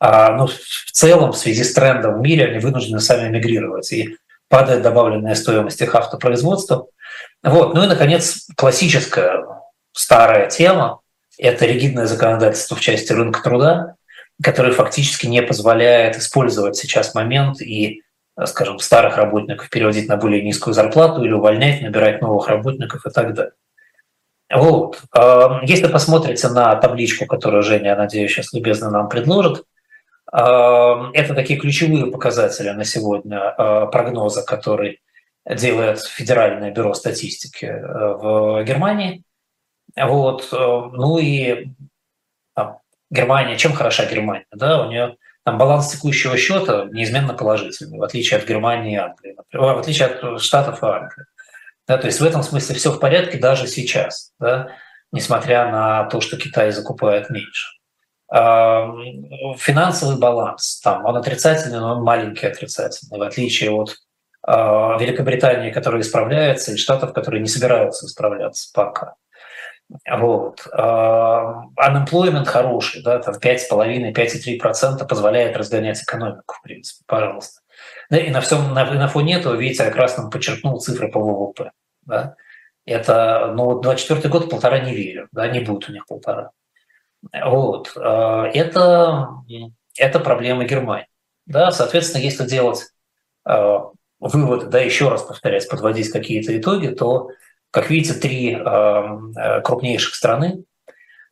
но в целом в связи с трендом в мире они вынуждены сами мигрировать, и падает добавленная стоимость их автопроизводства. Вот. Ну и, наконец, классическая старая тема – это ригидное законодательство в части рынка труда, которое фактически не позволяет использовать сейчас момент и, скажем, старых работников переводить на более низкую зарплату или увольнять, набирать новых работников и так далее. Вот. Если посмотрите на табличку, которую Женя, я надеюсь, сейчас любезно нам предложит, это такие ключевые показатели на сегодня прогноза, который делает Федеральное бюро статистики в Германии. Вот. Ну и там, Германия, чем хороша Германия? Да? У нее там баланс текущего счета неизменно положительный, в отличие от Германии и Англии, например, в отличие от Штатов и Англии. Да, то есть в этом смысле все в порядке даже сейчас, да, несмотря на то, что Китай закупает меньше. Финансовый баланс, там, он отрицательный, но он маленький отрицательный, в отличие от Великобритании, которая исправляется, и Штатов, которые не собираются исправляться пока. Вот. Unemployment хороший, да, там пять с половиной - пять целых три десятых процента позволяет разгонять экономику, в принципе, пожалуйста. Да, и на всем, на, на фоне этого, видите, я красным подчеркнул цифры по вэ вэ пэ. Да. Это, ну, двадцать четвёртый год полтора не верю, да, не будет у них полтора. Вот. Это, это проблема Германии. Да. Соответственно, если делать выводы, да, еще раз повторяюсь, подводить какие-то итоги, то, как видите, три э, крупнейших страны,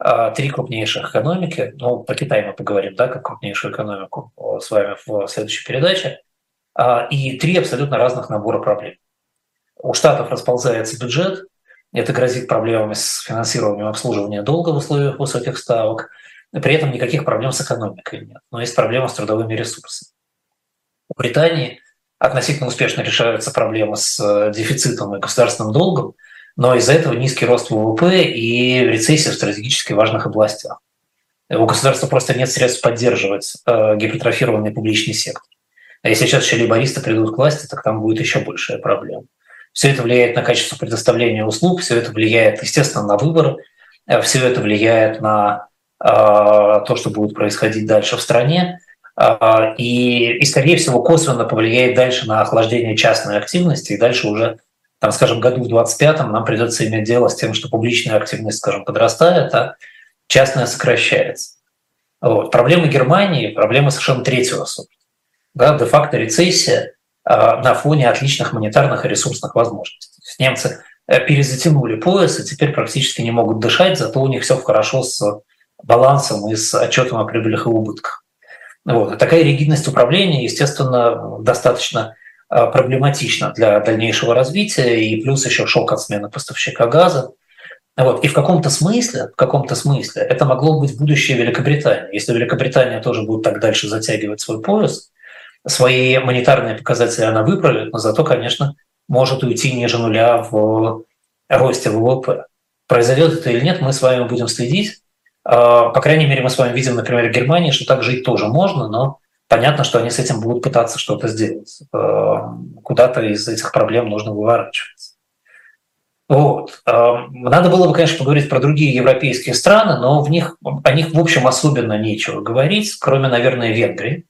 э, три крупнейших экономики, ну, про Китай мы поговорим, да, как крупнейшую экономику с вами в следующей передаче, э, и три абсолютно разных набора проблем. У Штатов расползается бюджет, это грозит проблемами с финансированием обслуживания долга в условиях высоких ставок, при этом никаких проблем с экономикой нет, но есть проблема с трудовыми ресурсами. У Британии относительно успешно решаются проблемы с дефицитом и государственным долгом, но из-за этого низкий рост вэ вэ пэ и рецессия в стратегически важных областях. У государства просто нет средств поддерживать э, гипертрофированный публичный сектор. А если сейчас еще лейбористы придут к власти, так там будет еще большая проблема. Все это влияет на качество предоставления услуг, все это влияет, естественно, на выборы, э, все это влияет на э, то, что будет происходить дальше в стране. И, и, скорее всего, косвенно повлияет дальше на охлаждение частной активности, и дальше уже, там, скажем, году в двадцать пятом нам придется иметь дело с тем, что публичная активность, скажем, подрастает, а частная сокращается. Вот. Проблемы Германии, проблемы совершенно третьего сорта. Да, де-факто рецессия на фоне отличных монетарных и ресурсных возможностей. Немцы перезатянули пояс и теперь практически не могут дышать, зато у них все хорошо с балансом и с отчетом о прибылях и убытках. Вот. Такая ригидность управления, естественно, достаточно проблематична для дальнейшего развития, и плюс еще шок от смены поставщика газа. Вот. И в каком-то смысле, в каком-то смысле это могло быть будущее Великобритании. Если Великобритания тоже будет так дальше затягивать свой пояс, свои монетарные показатели она выправит, но зато, конечно, может уйти ниже нуля в росте вэ вэ пэ. Произойдет это или нет, мы с вами будем следить. По крайней мере, мы с вами видим, например, в Германии, что так жить тоже можно, но понятно, что они с этим будут пытаться что-то сделать. Куда-то из этих проблем нужно выворачиваться. Вот. Надо было бы, конечно, поговорить про другие европейские страны, но в них, о них, в общем, особенно нечего говорить, кроме, наверное, Венгрии.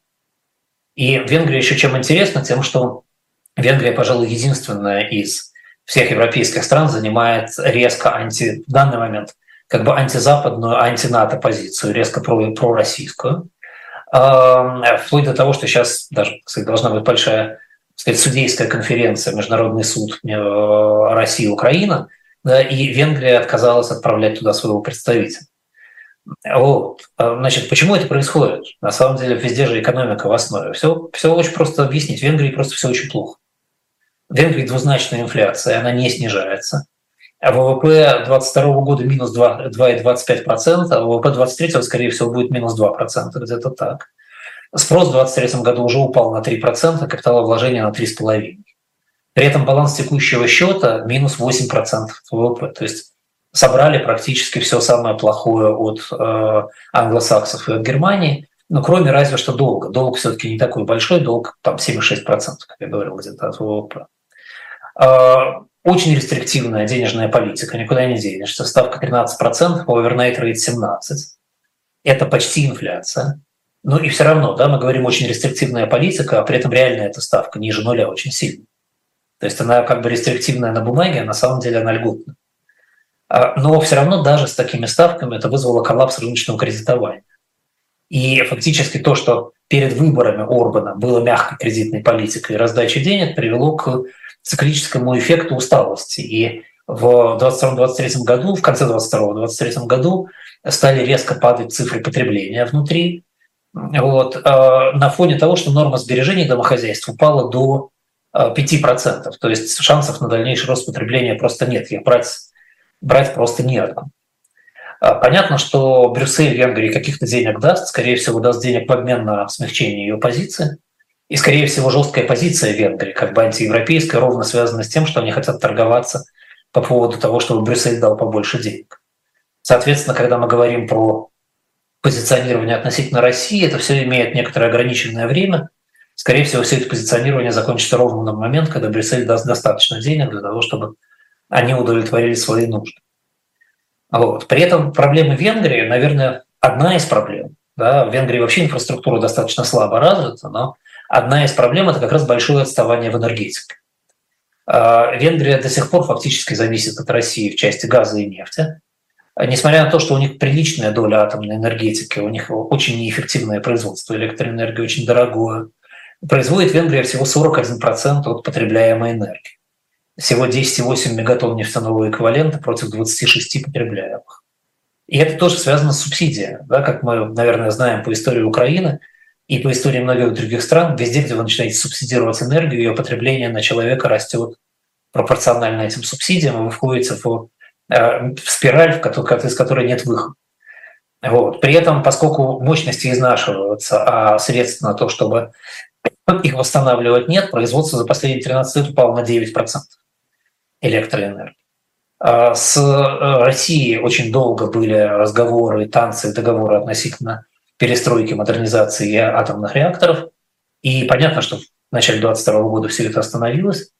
И Венгрия еще чем интересна, тем, что Венгрия, пожалуй, единственная из всех европейских стран занимает резко анти... в данный момент как бы антизападную, антинато позицию, резко пророссийскую. Вплоть до того, что сейчас даже, кстати, должна быть большая, сказать, судейская конференция, Международный суд России-Украина, да, и Венгрия отказалась отправлять туда своего представителя. Вот. Значит, почему это происходит? На самом деле везде же экономика в основе. Все, все очень просто объяснить. В Венгрии просто все очень плохо. В Венгрии двузначная инфляция, она не снижается. А вэ вэ пэ двадцать второго года минус два целых двадцать пять сотых процента, а вэ вэ пэ двадцать третьего, скорее всего, будет минус два процента, где-то так. Спрос в двадцать третьем году уже упал на три процента, капиталовложение на три с половиной процента. При этом баланс текущего счета минус восемь процентов вэ вэ пэ. То есть собрали практически все самое плохое от э, англосаксов и от Германии, но кроме разве что долга. Долг все-таки не такой большой, долг там семь целых шесть десятых процента, как я говорил, где-то от вэ вэ пэ. Очень рестриктивная денежная политика, никуда не денешься. Ставка тринадцать процентов, овернайт рейт семнадцать процентов. Это почти инфляция. Ну и все равно, да, мы говорим очень рестриктивная политика, а при этом реально эта ставка ниже нуля очень сильно. То есть она как бы рестриктивная на бумаге, а на самом деле она льготная. Но все равно даже с такими ставками это вызвало коллапс рыночного кредитования. И фактически то, что перед выборами Орбана было мягкой кредитной политикой и раздачей денег, привело к циклическому эффекту усталости. И в двадцать втором - двадцать третьем году, в конце двадцать второго - двадцать третьем году стали резко падать цифры потребления внутри. Вот, на фоне того, что норма сбережений домохозяйств упала до пяти процентов. То есть шансов на дальнейший рост потребления просто нет. Их брать, брать просто неоткуда. Понятно, что Брюссель Венгрии каких-то денег даст, скорее всего, даст денег в обмен на смягчение ее позиции. И, скорее всего, жесткая позиция Венгрии, как бы антиевропейская, ровно связана с тем, что они хотят торговаться по поводу того, чтобы Брюссель дал побольше денег. Соответственно, когда мы говорим про позиционирование относительно России, это все имеет некоторое ограниченное время. Скорее всего, все это позиционирование закончится ровно на момент, когда Брюссель даст достаточно денег для того, чтобы они удовлетворили свои нужды. Вот. При этом проблемы Венгрии, наверное, одна из проблем. Да? В Венгрии вообще инфраструктура достаточно слабо развита, но одна из проблем – это как раз большое отставание в энергетике. Венгрия до сих пор фактически зависит от России в части газа и нефти. Несмотря на то, что у них приличная доля атомной энергетики, у них очень неэффективное производство электроэнергии, очень дорогое, производит Венгрия всего сорок один процент от потребляемой энергии. Всего десять целых восемь десятых мегатонн нефтяного эквивалента против двадцати шести потребляемых. И это тоже связано с субсидиями. Да? Как мы, наверное, знаем по истории Украины и по истории многих других стран, везде, где вы начинаете субсидировать энергию, ее потребление на человека растет пропорционально этим субсидиям, и вы входите в, э, в спираль, в которой, из которой нет выхода. Вот. При этом, поскольку мощности изнашиваются, а средств на то, чтобы их восстанавливать, нет, производство за последние тринадцать лет упало на девять процентов. Электроэнергии. С Россией очень долго были разговоры, танцы, договоры относительно перестройки, модернизации атомных реакторов. И понятно, что в начале двадцать второго года все это остановилось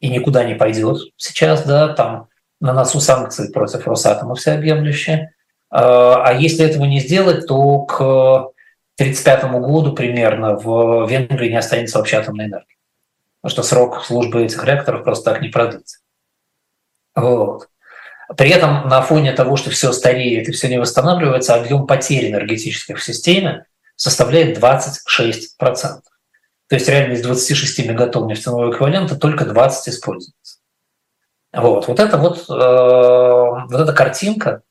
и никуда не пойдет сейчас. Да, там на носу санкции против Росатома всеобъемлющие. А если этого не сделать, то к тридцать пятому году примерно в Венгрии не останется вообще атомной энергии. Потому что срок службы этих реакторов просто так не продлится. Вот. При этом на фоне того, что все стареет и все не восстанавливается, объем потерь энергетических в системе составляет двадцать шесть процентов. То есть реально из двадцати шести мегатонн нефтяного эквивалента только двадцать используется. Вот, вот, это вот, э, вот эта картинка,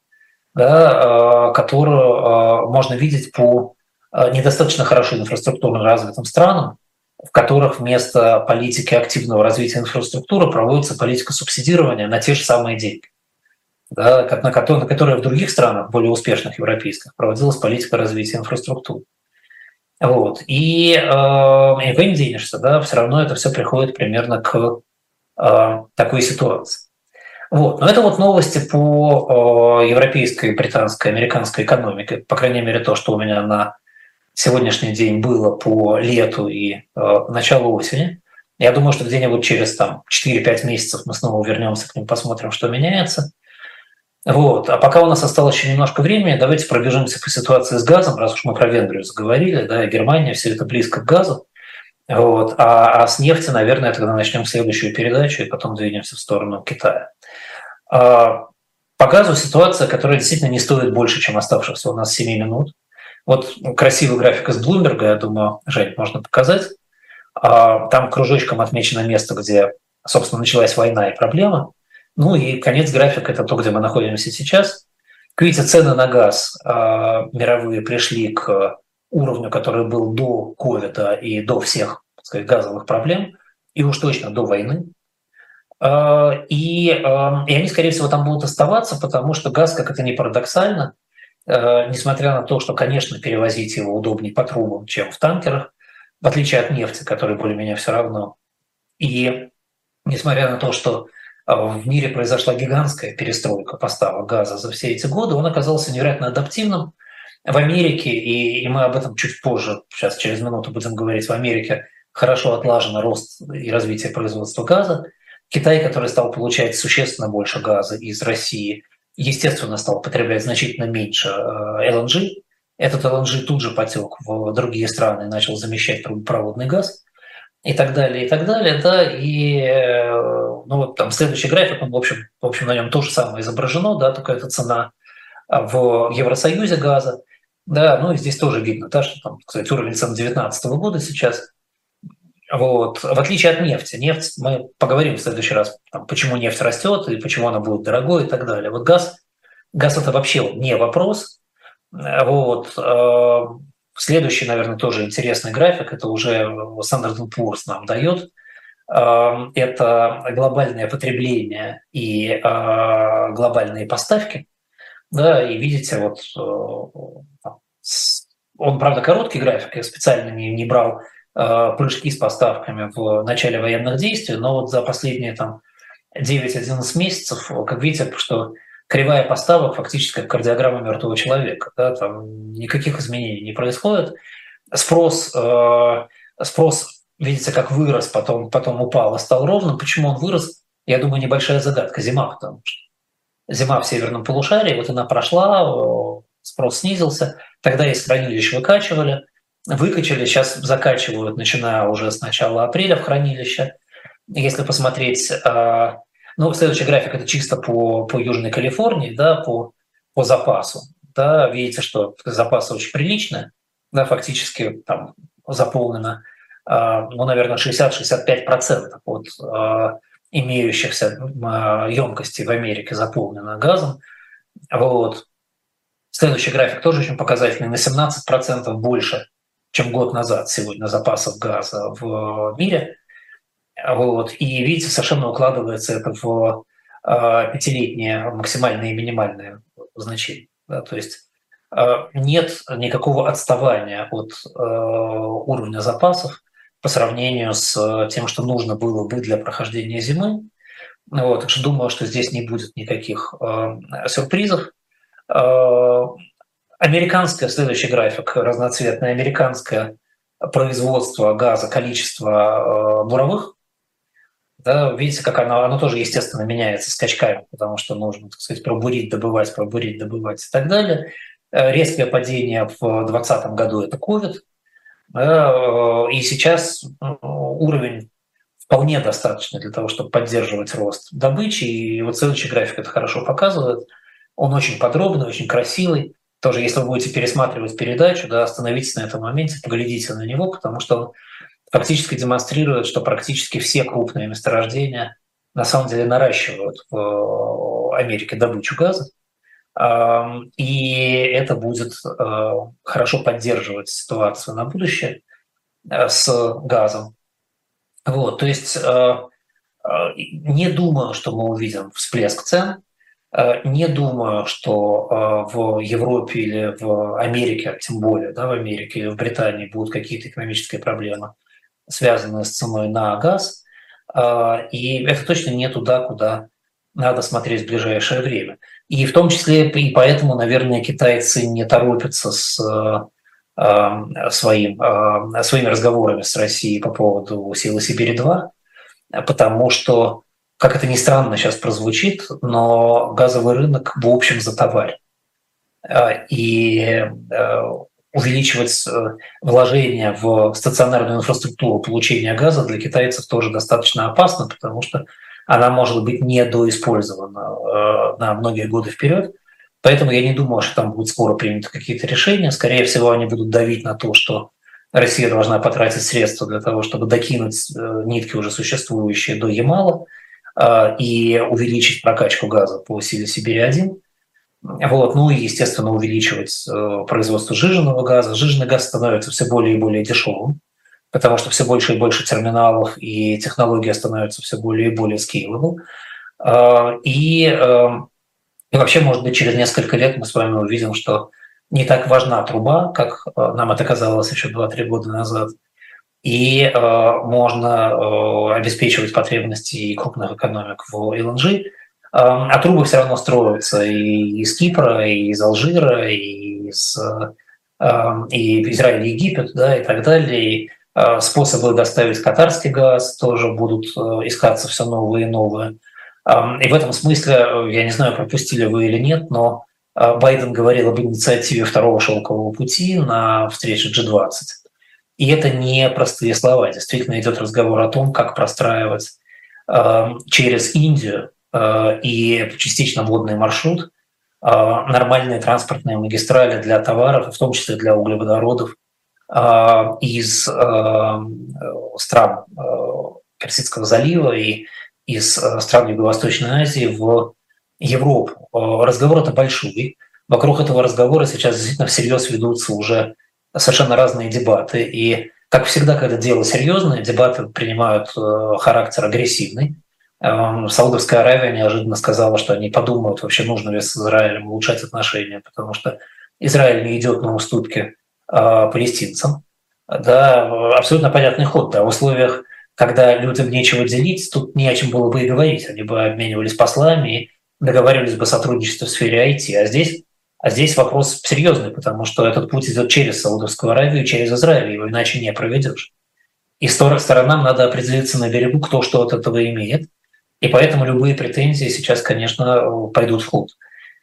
да, э, которую э, можно видеть по э, недостаточно хорошо инфраструктурно развитым странам, в которых вместо политики активного развития инфраструктуры проводится политика субсидирования на те же самые деньги, да, на которые в других странах, более успешных европейских, проводилась политика развития инфраструктуры. Вот. И никуда э, не денешься, да, все равно это все приходит примерно к э, такой ситуации. Вот. Но это вот новости по э, европейской, британской, американской экономике, по крайней мере то, что у меня на сегодняшний день было по лету и э, началу осени. Я думаю, что где-нибудь через там, четыре-пять месяцев мы снова вернемся к ним, посмотрим, что меняется. Вот. А пока у нас осталось еще немножко времени, давайте пробежимся по ситуации с газом, раз уж мы про Венгрию заговорили, да, Германия, все это близко к газу. Вот. А, а с нефти, наверное, тогда начнем следующую передачу и потом двинемся в сторону Китая. А, по газу ситуация, которая действительно не стоит больше, чем оставшихся у нас семи минут. Вот красивый график из Bloomberg, я думаю, Жень, можно показать. Там кружочком отмечено место, где, собственно, началась война и проблема. Ну и конец графика – это то, где мы находимся сейчас. Как видите, цены на газ мировые пришли к уровню, который был до ковида и до всех, так сказать, газовых проблем, и уж точно до войны. И, и они, скорее всего, там будут оставаться, потому что газ, как это ни парадоксально, несмотря на то, что, конечно, перевозить его удобнее по трубам, чем в танкерах, в отличие от нефти, которой более-менее все равно. И несмотря на то, что в мире произошла гигантская перестройка поставок газа за все эти годы, он оказался невероятно адаптивным. В Америке, и мы об этом чуть позже, сейчас через минуту будем говорить, в Америке хорошо отлажен рост и развитие производства газа. Китай, который стал получать существенно больше газа из России, естественно, стал потреблять значительно меньше эл эн джи. Этот эл эн джи тут же потек в другие страны, начал замещать трубопроводный газ и так далее, и так далее. Да, и ну, вот там следующий график, он, в общем, в общем, на нем то же самое изображено, да, только это цена в Евросоюзе газа. Да, ну и здесь тоже видно, да, что там, кстати, уровень цен две тысячи девятнадцатого года сейчас. Вот. В отличие от нефти. Нефть, мы поговорим в следующий раз, там, почему нефть растет и почему она будет дорогой и так далее. Вот газ, газ это вообще не вопрос. Вот. Следующий, наверное, тоже интересный график, это уже Standard энд Poor's нам дает. Это глобальное потребление и глобальные поставки. да, и видите, вот он, правда, короткий график, я специально не, не брал прыжки с поставками в начале военных действий, но вот за последние там девять-одиннадцать месяцев, как видите, что кривая поставок фактически как кардиограмма мертвого человека, да, там никаких изменений не происходит. Спрос, э, спрос, видите, как вырос, потом, потом упал и стал ровным. Почему он вырос, я думаю, небольшая загадка. Зима, потому что зима в северном полушарии, вот она прошла, спрос снизился, тогда из хранилищ выкачивали, выкачали, сейчас закачивают, начиная уже с начала апреля в хранилище. Если посмотреть, э, ну, следующий график — это чисто по, по Южной Калифорнии, да, по, по запасу. Да, видите, что запасы очень приличные. Да, фактически там заполнено, ну, наверное, шестьдесят-шестьдесят пять процентов от имеющихся емкостей в Америке заполнено газом. Вот. Следующий график тоже очень показательный. На семнадцать процентов больше, чем год назад сегодня запасов газа в мире. Вот. И, видите, совершенно укладывается это в пятилетние максимальные и минимальные значения. Да, то есть нет никакого отставания от э, уровня запасов по сравнению с тем, что нужно было бы для прохождения зимы. Вот, так что думаю, что здесь не будет никаких э, сюрпризов. Э, американское, следующий график, разноцветное, американское производство газа, количество э, буровых. Да, видите, как оно, оно тоже, естественно, меняется скачками, потому что нужно, так сказать, пробурить, добывать, пробурить, добывать и так далее. Резкое падение в двадцатом году – это ковид. И сейчас уровень вполне достаточный для того, чтобы поддерживать рост добычи. И вот следующий график это хорошо показывает. Он очень подробный, очень красивый. Тоже, если вы будете пересматривать передачу, да, остановитесь на этом моменте, поглядите на него, потому что он фактически демонстрирует, что практически все крупные месторождения на самом деле наращивают в Америке добычу газа. И это будет хорошо поддерживать ситуацию на будущее с газом. Вот, то есть не думаю, что мы увидим всплеск цен, не думаю, что в Европе или в Америке, тем более, да, в Америке или в Британии будут какие-то экономические проблемы, связанные с ценой на газ. И это точно не туда, куда надо смотреть в ближайшее время. И в том числе и поэтому, наверное, китайцы не торопятся с э, своим, э, своими разговорами с Россией по поводу Силы Сибири-два, потому что, как это ни странно сейчас прозвучит, но газовый рынок в общем затоварен. И э, увеличивать вложения в стационарную инфраструктуру получения газа для китайцев тоже достаточно опасно, потому что она может быть недоиспользована на многие годы вперед. Поэтому я не думаю, что там будут скоро приняты какие-то решения. Скорее всего, они будут давить на то, что Россия должна потратить средства для того, чтобы докинуть нитки уже существующие до Ямала и увеличить прокачку газа по Силе Сибири-один. Вот. Ну и, естественно, увеличивать производство жиженного газа. Жиженый газ становится все более и более дешевым, потому что все больше и больше терминалов и технология становится все более и более scalable. И, и вообще, может быть, через несколько лет мы с вами увидим, что не так важна труба, как нам это казалось еще два-три года назад, и можно обеспечивать потребности и крупных экономик в эл эн джи, а трубы все равно строятся и из Кипра, и из Алжира, и из, и Израиля, и Египет, да, и так далее. Способы доставить катарский газ тоже будут искаться все новые и новые. И в этом смысле, я не знаю, пропустили вы или нет, но Байден говорил об инициативе Второго Шелкового пути на встрече джи двадцать. И это не простые слова. Действительно идет разговор о том, как простраивать через Индию и частично водный маршрут нормальные транспортные магистрали для товаров, в том числе для углеводородов, из стран Персидского залива и из стран Юго-Восточной Азии в Европу. Разговор-то большой. Вокруг этого разговора сейчас действительно всерьез ведутся уже совершенно разные дебаты. И, как всегда, когда дело серьезное, дебаты принимают характер агрессивный. Саудовская Аравия неожиданно сказала, что они подумают, вообще нужно ли с Израилем улучшать отношения, потому что Израиль не идет на уступки палестинцам. Да, абсолютно понятный ход. Да, в условиях, когда людям нечего делить, тут не о чем было бы и говорить. Они бы обменивались послами и договаривались бы о сотрудничестве в сфере ай ти. А здесь, а здесь вопрос серьезный, потому что этот путь идет через Саудовскую Аравию, через Израиль, его иначе не проведешь. И сторонам надо определиться на берегу, кто что от этого имеет. И поэтому любые претензии сейчас, конечно, пойдут в ход.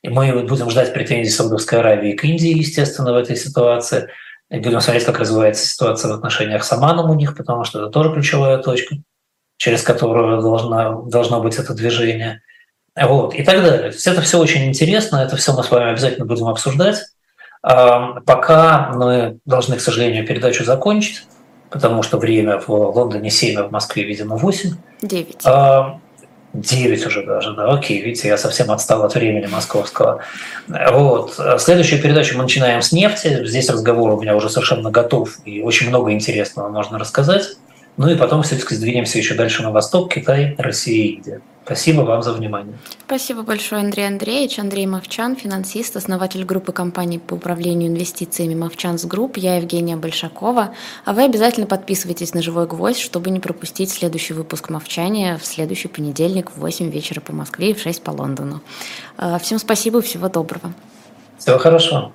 И мы будем ждать претензий Саудовской Аравии к Индии, естественно, в этой ситуации. И будем смотреть, как развивается ситуация в отношениях с Оманом у них, потому что это тоже ключевая точка, через которую должна, должно быть это движение. Вот, и так далее. То есть это все очень интересно, это все мы с вами обязательно будем обсуждать. Пока мы должны, к сожалению, передачу закончить, потому что время в Лондоне семь, а в Москве, видимо, восемь. девять. девять уже даже, да, окей, видите, я совсем отстал от времени московского. Вот. Следующую передачу мы начинаем с нефти. Здесь разговор у меня уже совершенно готов, и очень много интересного можно рассказать. Ну и потом все-таки сдвинемся еще дальше на восток, Китай, Россия и Индия. Спасибо вам за внимание. Спасибо большое, Андрей Андреевич. Андрей Мовчан, финансист, основатель группы компаний по управлению инвестициями «Мовчанс Групп». Я Евгения Большакова. А вы обязательно подписывайтесь на «Живой Гвоздь», чтобы не пропустить следующий выпуск «Мовчания» в следующий понедельник в восемь вечера по Москве и в шесть по Лондону. Всем спасибо и всего доброго. Всего хорошего.